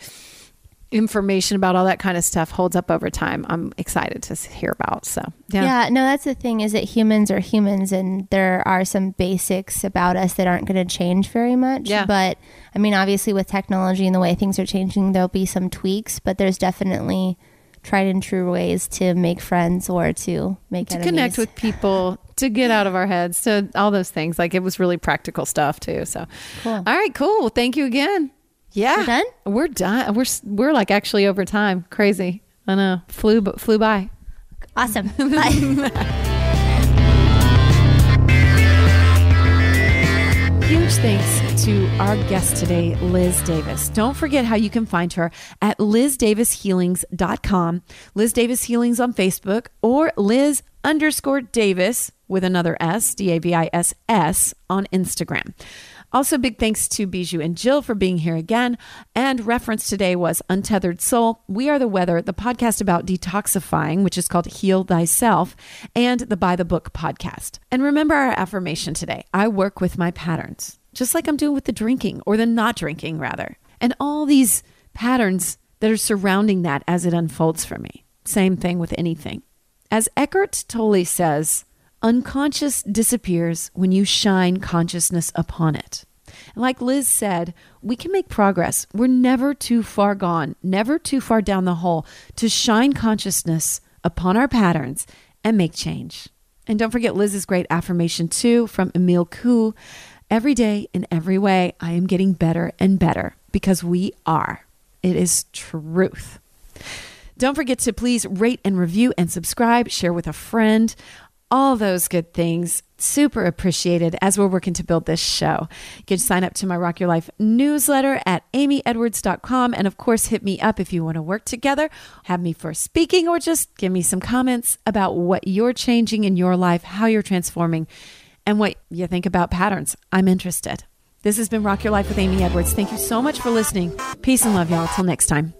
information about all that kind of stuff holds up over time. I'm excited to hear about. So yeah. yeah, no, that's the thing, is that humans are humans and there are some basics about us that aren't going to change very much. Yeah. But I mean, obviously with technology and the way things are changing, there'll be some tweaks, but there's definitely tried and true ways to make friends or to make to enemies. Connect with people, to get out of our heads, to all those things. Like, it was really practical stuff too. So cool. All right, cool. Thank you again. Yeah. We're done? We're done. We're we're like actually over time. Crazy. I know. Flew flew by. Awesome. Bye. Huge thanks to our guest today, Liz Davis. Don't forget how you can find her at liz davis healings dot com, Liz Davis Healings on Facebook, or Liz underscore Davis with another S, D A V I S S, on Instagram. Also, big thanks to Bijou and Jill for being here again. And reference today was Untethered Soul, We Are the Weather, the podcast about detoxifying, which is called Heal Thyself, and the By the Book podcast. And remember our affirmation today. I work with my patterns, just like I'm doing with the drinking, or the not drinking rather. And all these patterns that are surrounding that as it unfolds for me. Same thing with anything. As Eckhart Tolle says, unconscious disappears when you shine consciousness upon it. And like Liz said, we can make progress. We're never too far gone, never too far down the hole to shine consciousness upon our patterns and make change. And don't forget Liz's great affirmation too from Emile Coué. Every day, in every way, I am getting better and better because we are. It is truth. Don't forget to please rate and review and subscribe, share with a friend. All those good things, super appreciated as we're working to build this show. You can sign up to my Rock Your Life newsletter at amy edwards dot com. And of course, hit me up if you want to work together, have me for speaking, or just give me some comments about what you're changing in your life, how you're transforming, and what you think about patterns. I'm interested. This has been Rock Your Life with Amy Edwards. Thank you so much for listening. Peace and love, y'all. Till next time.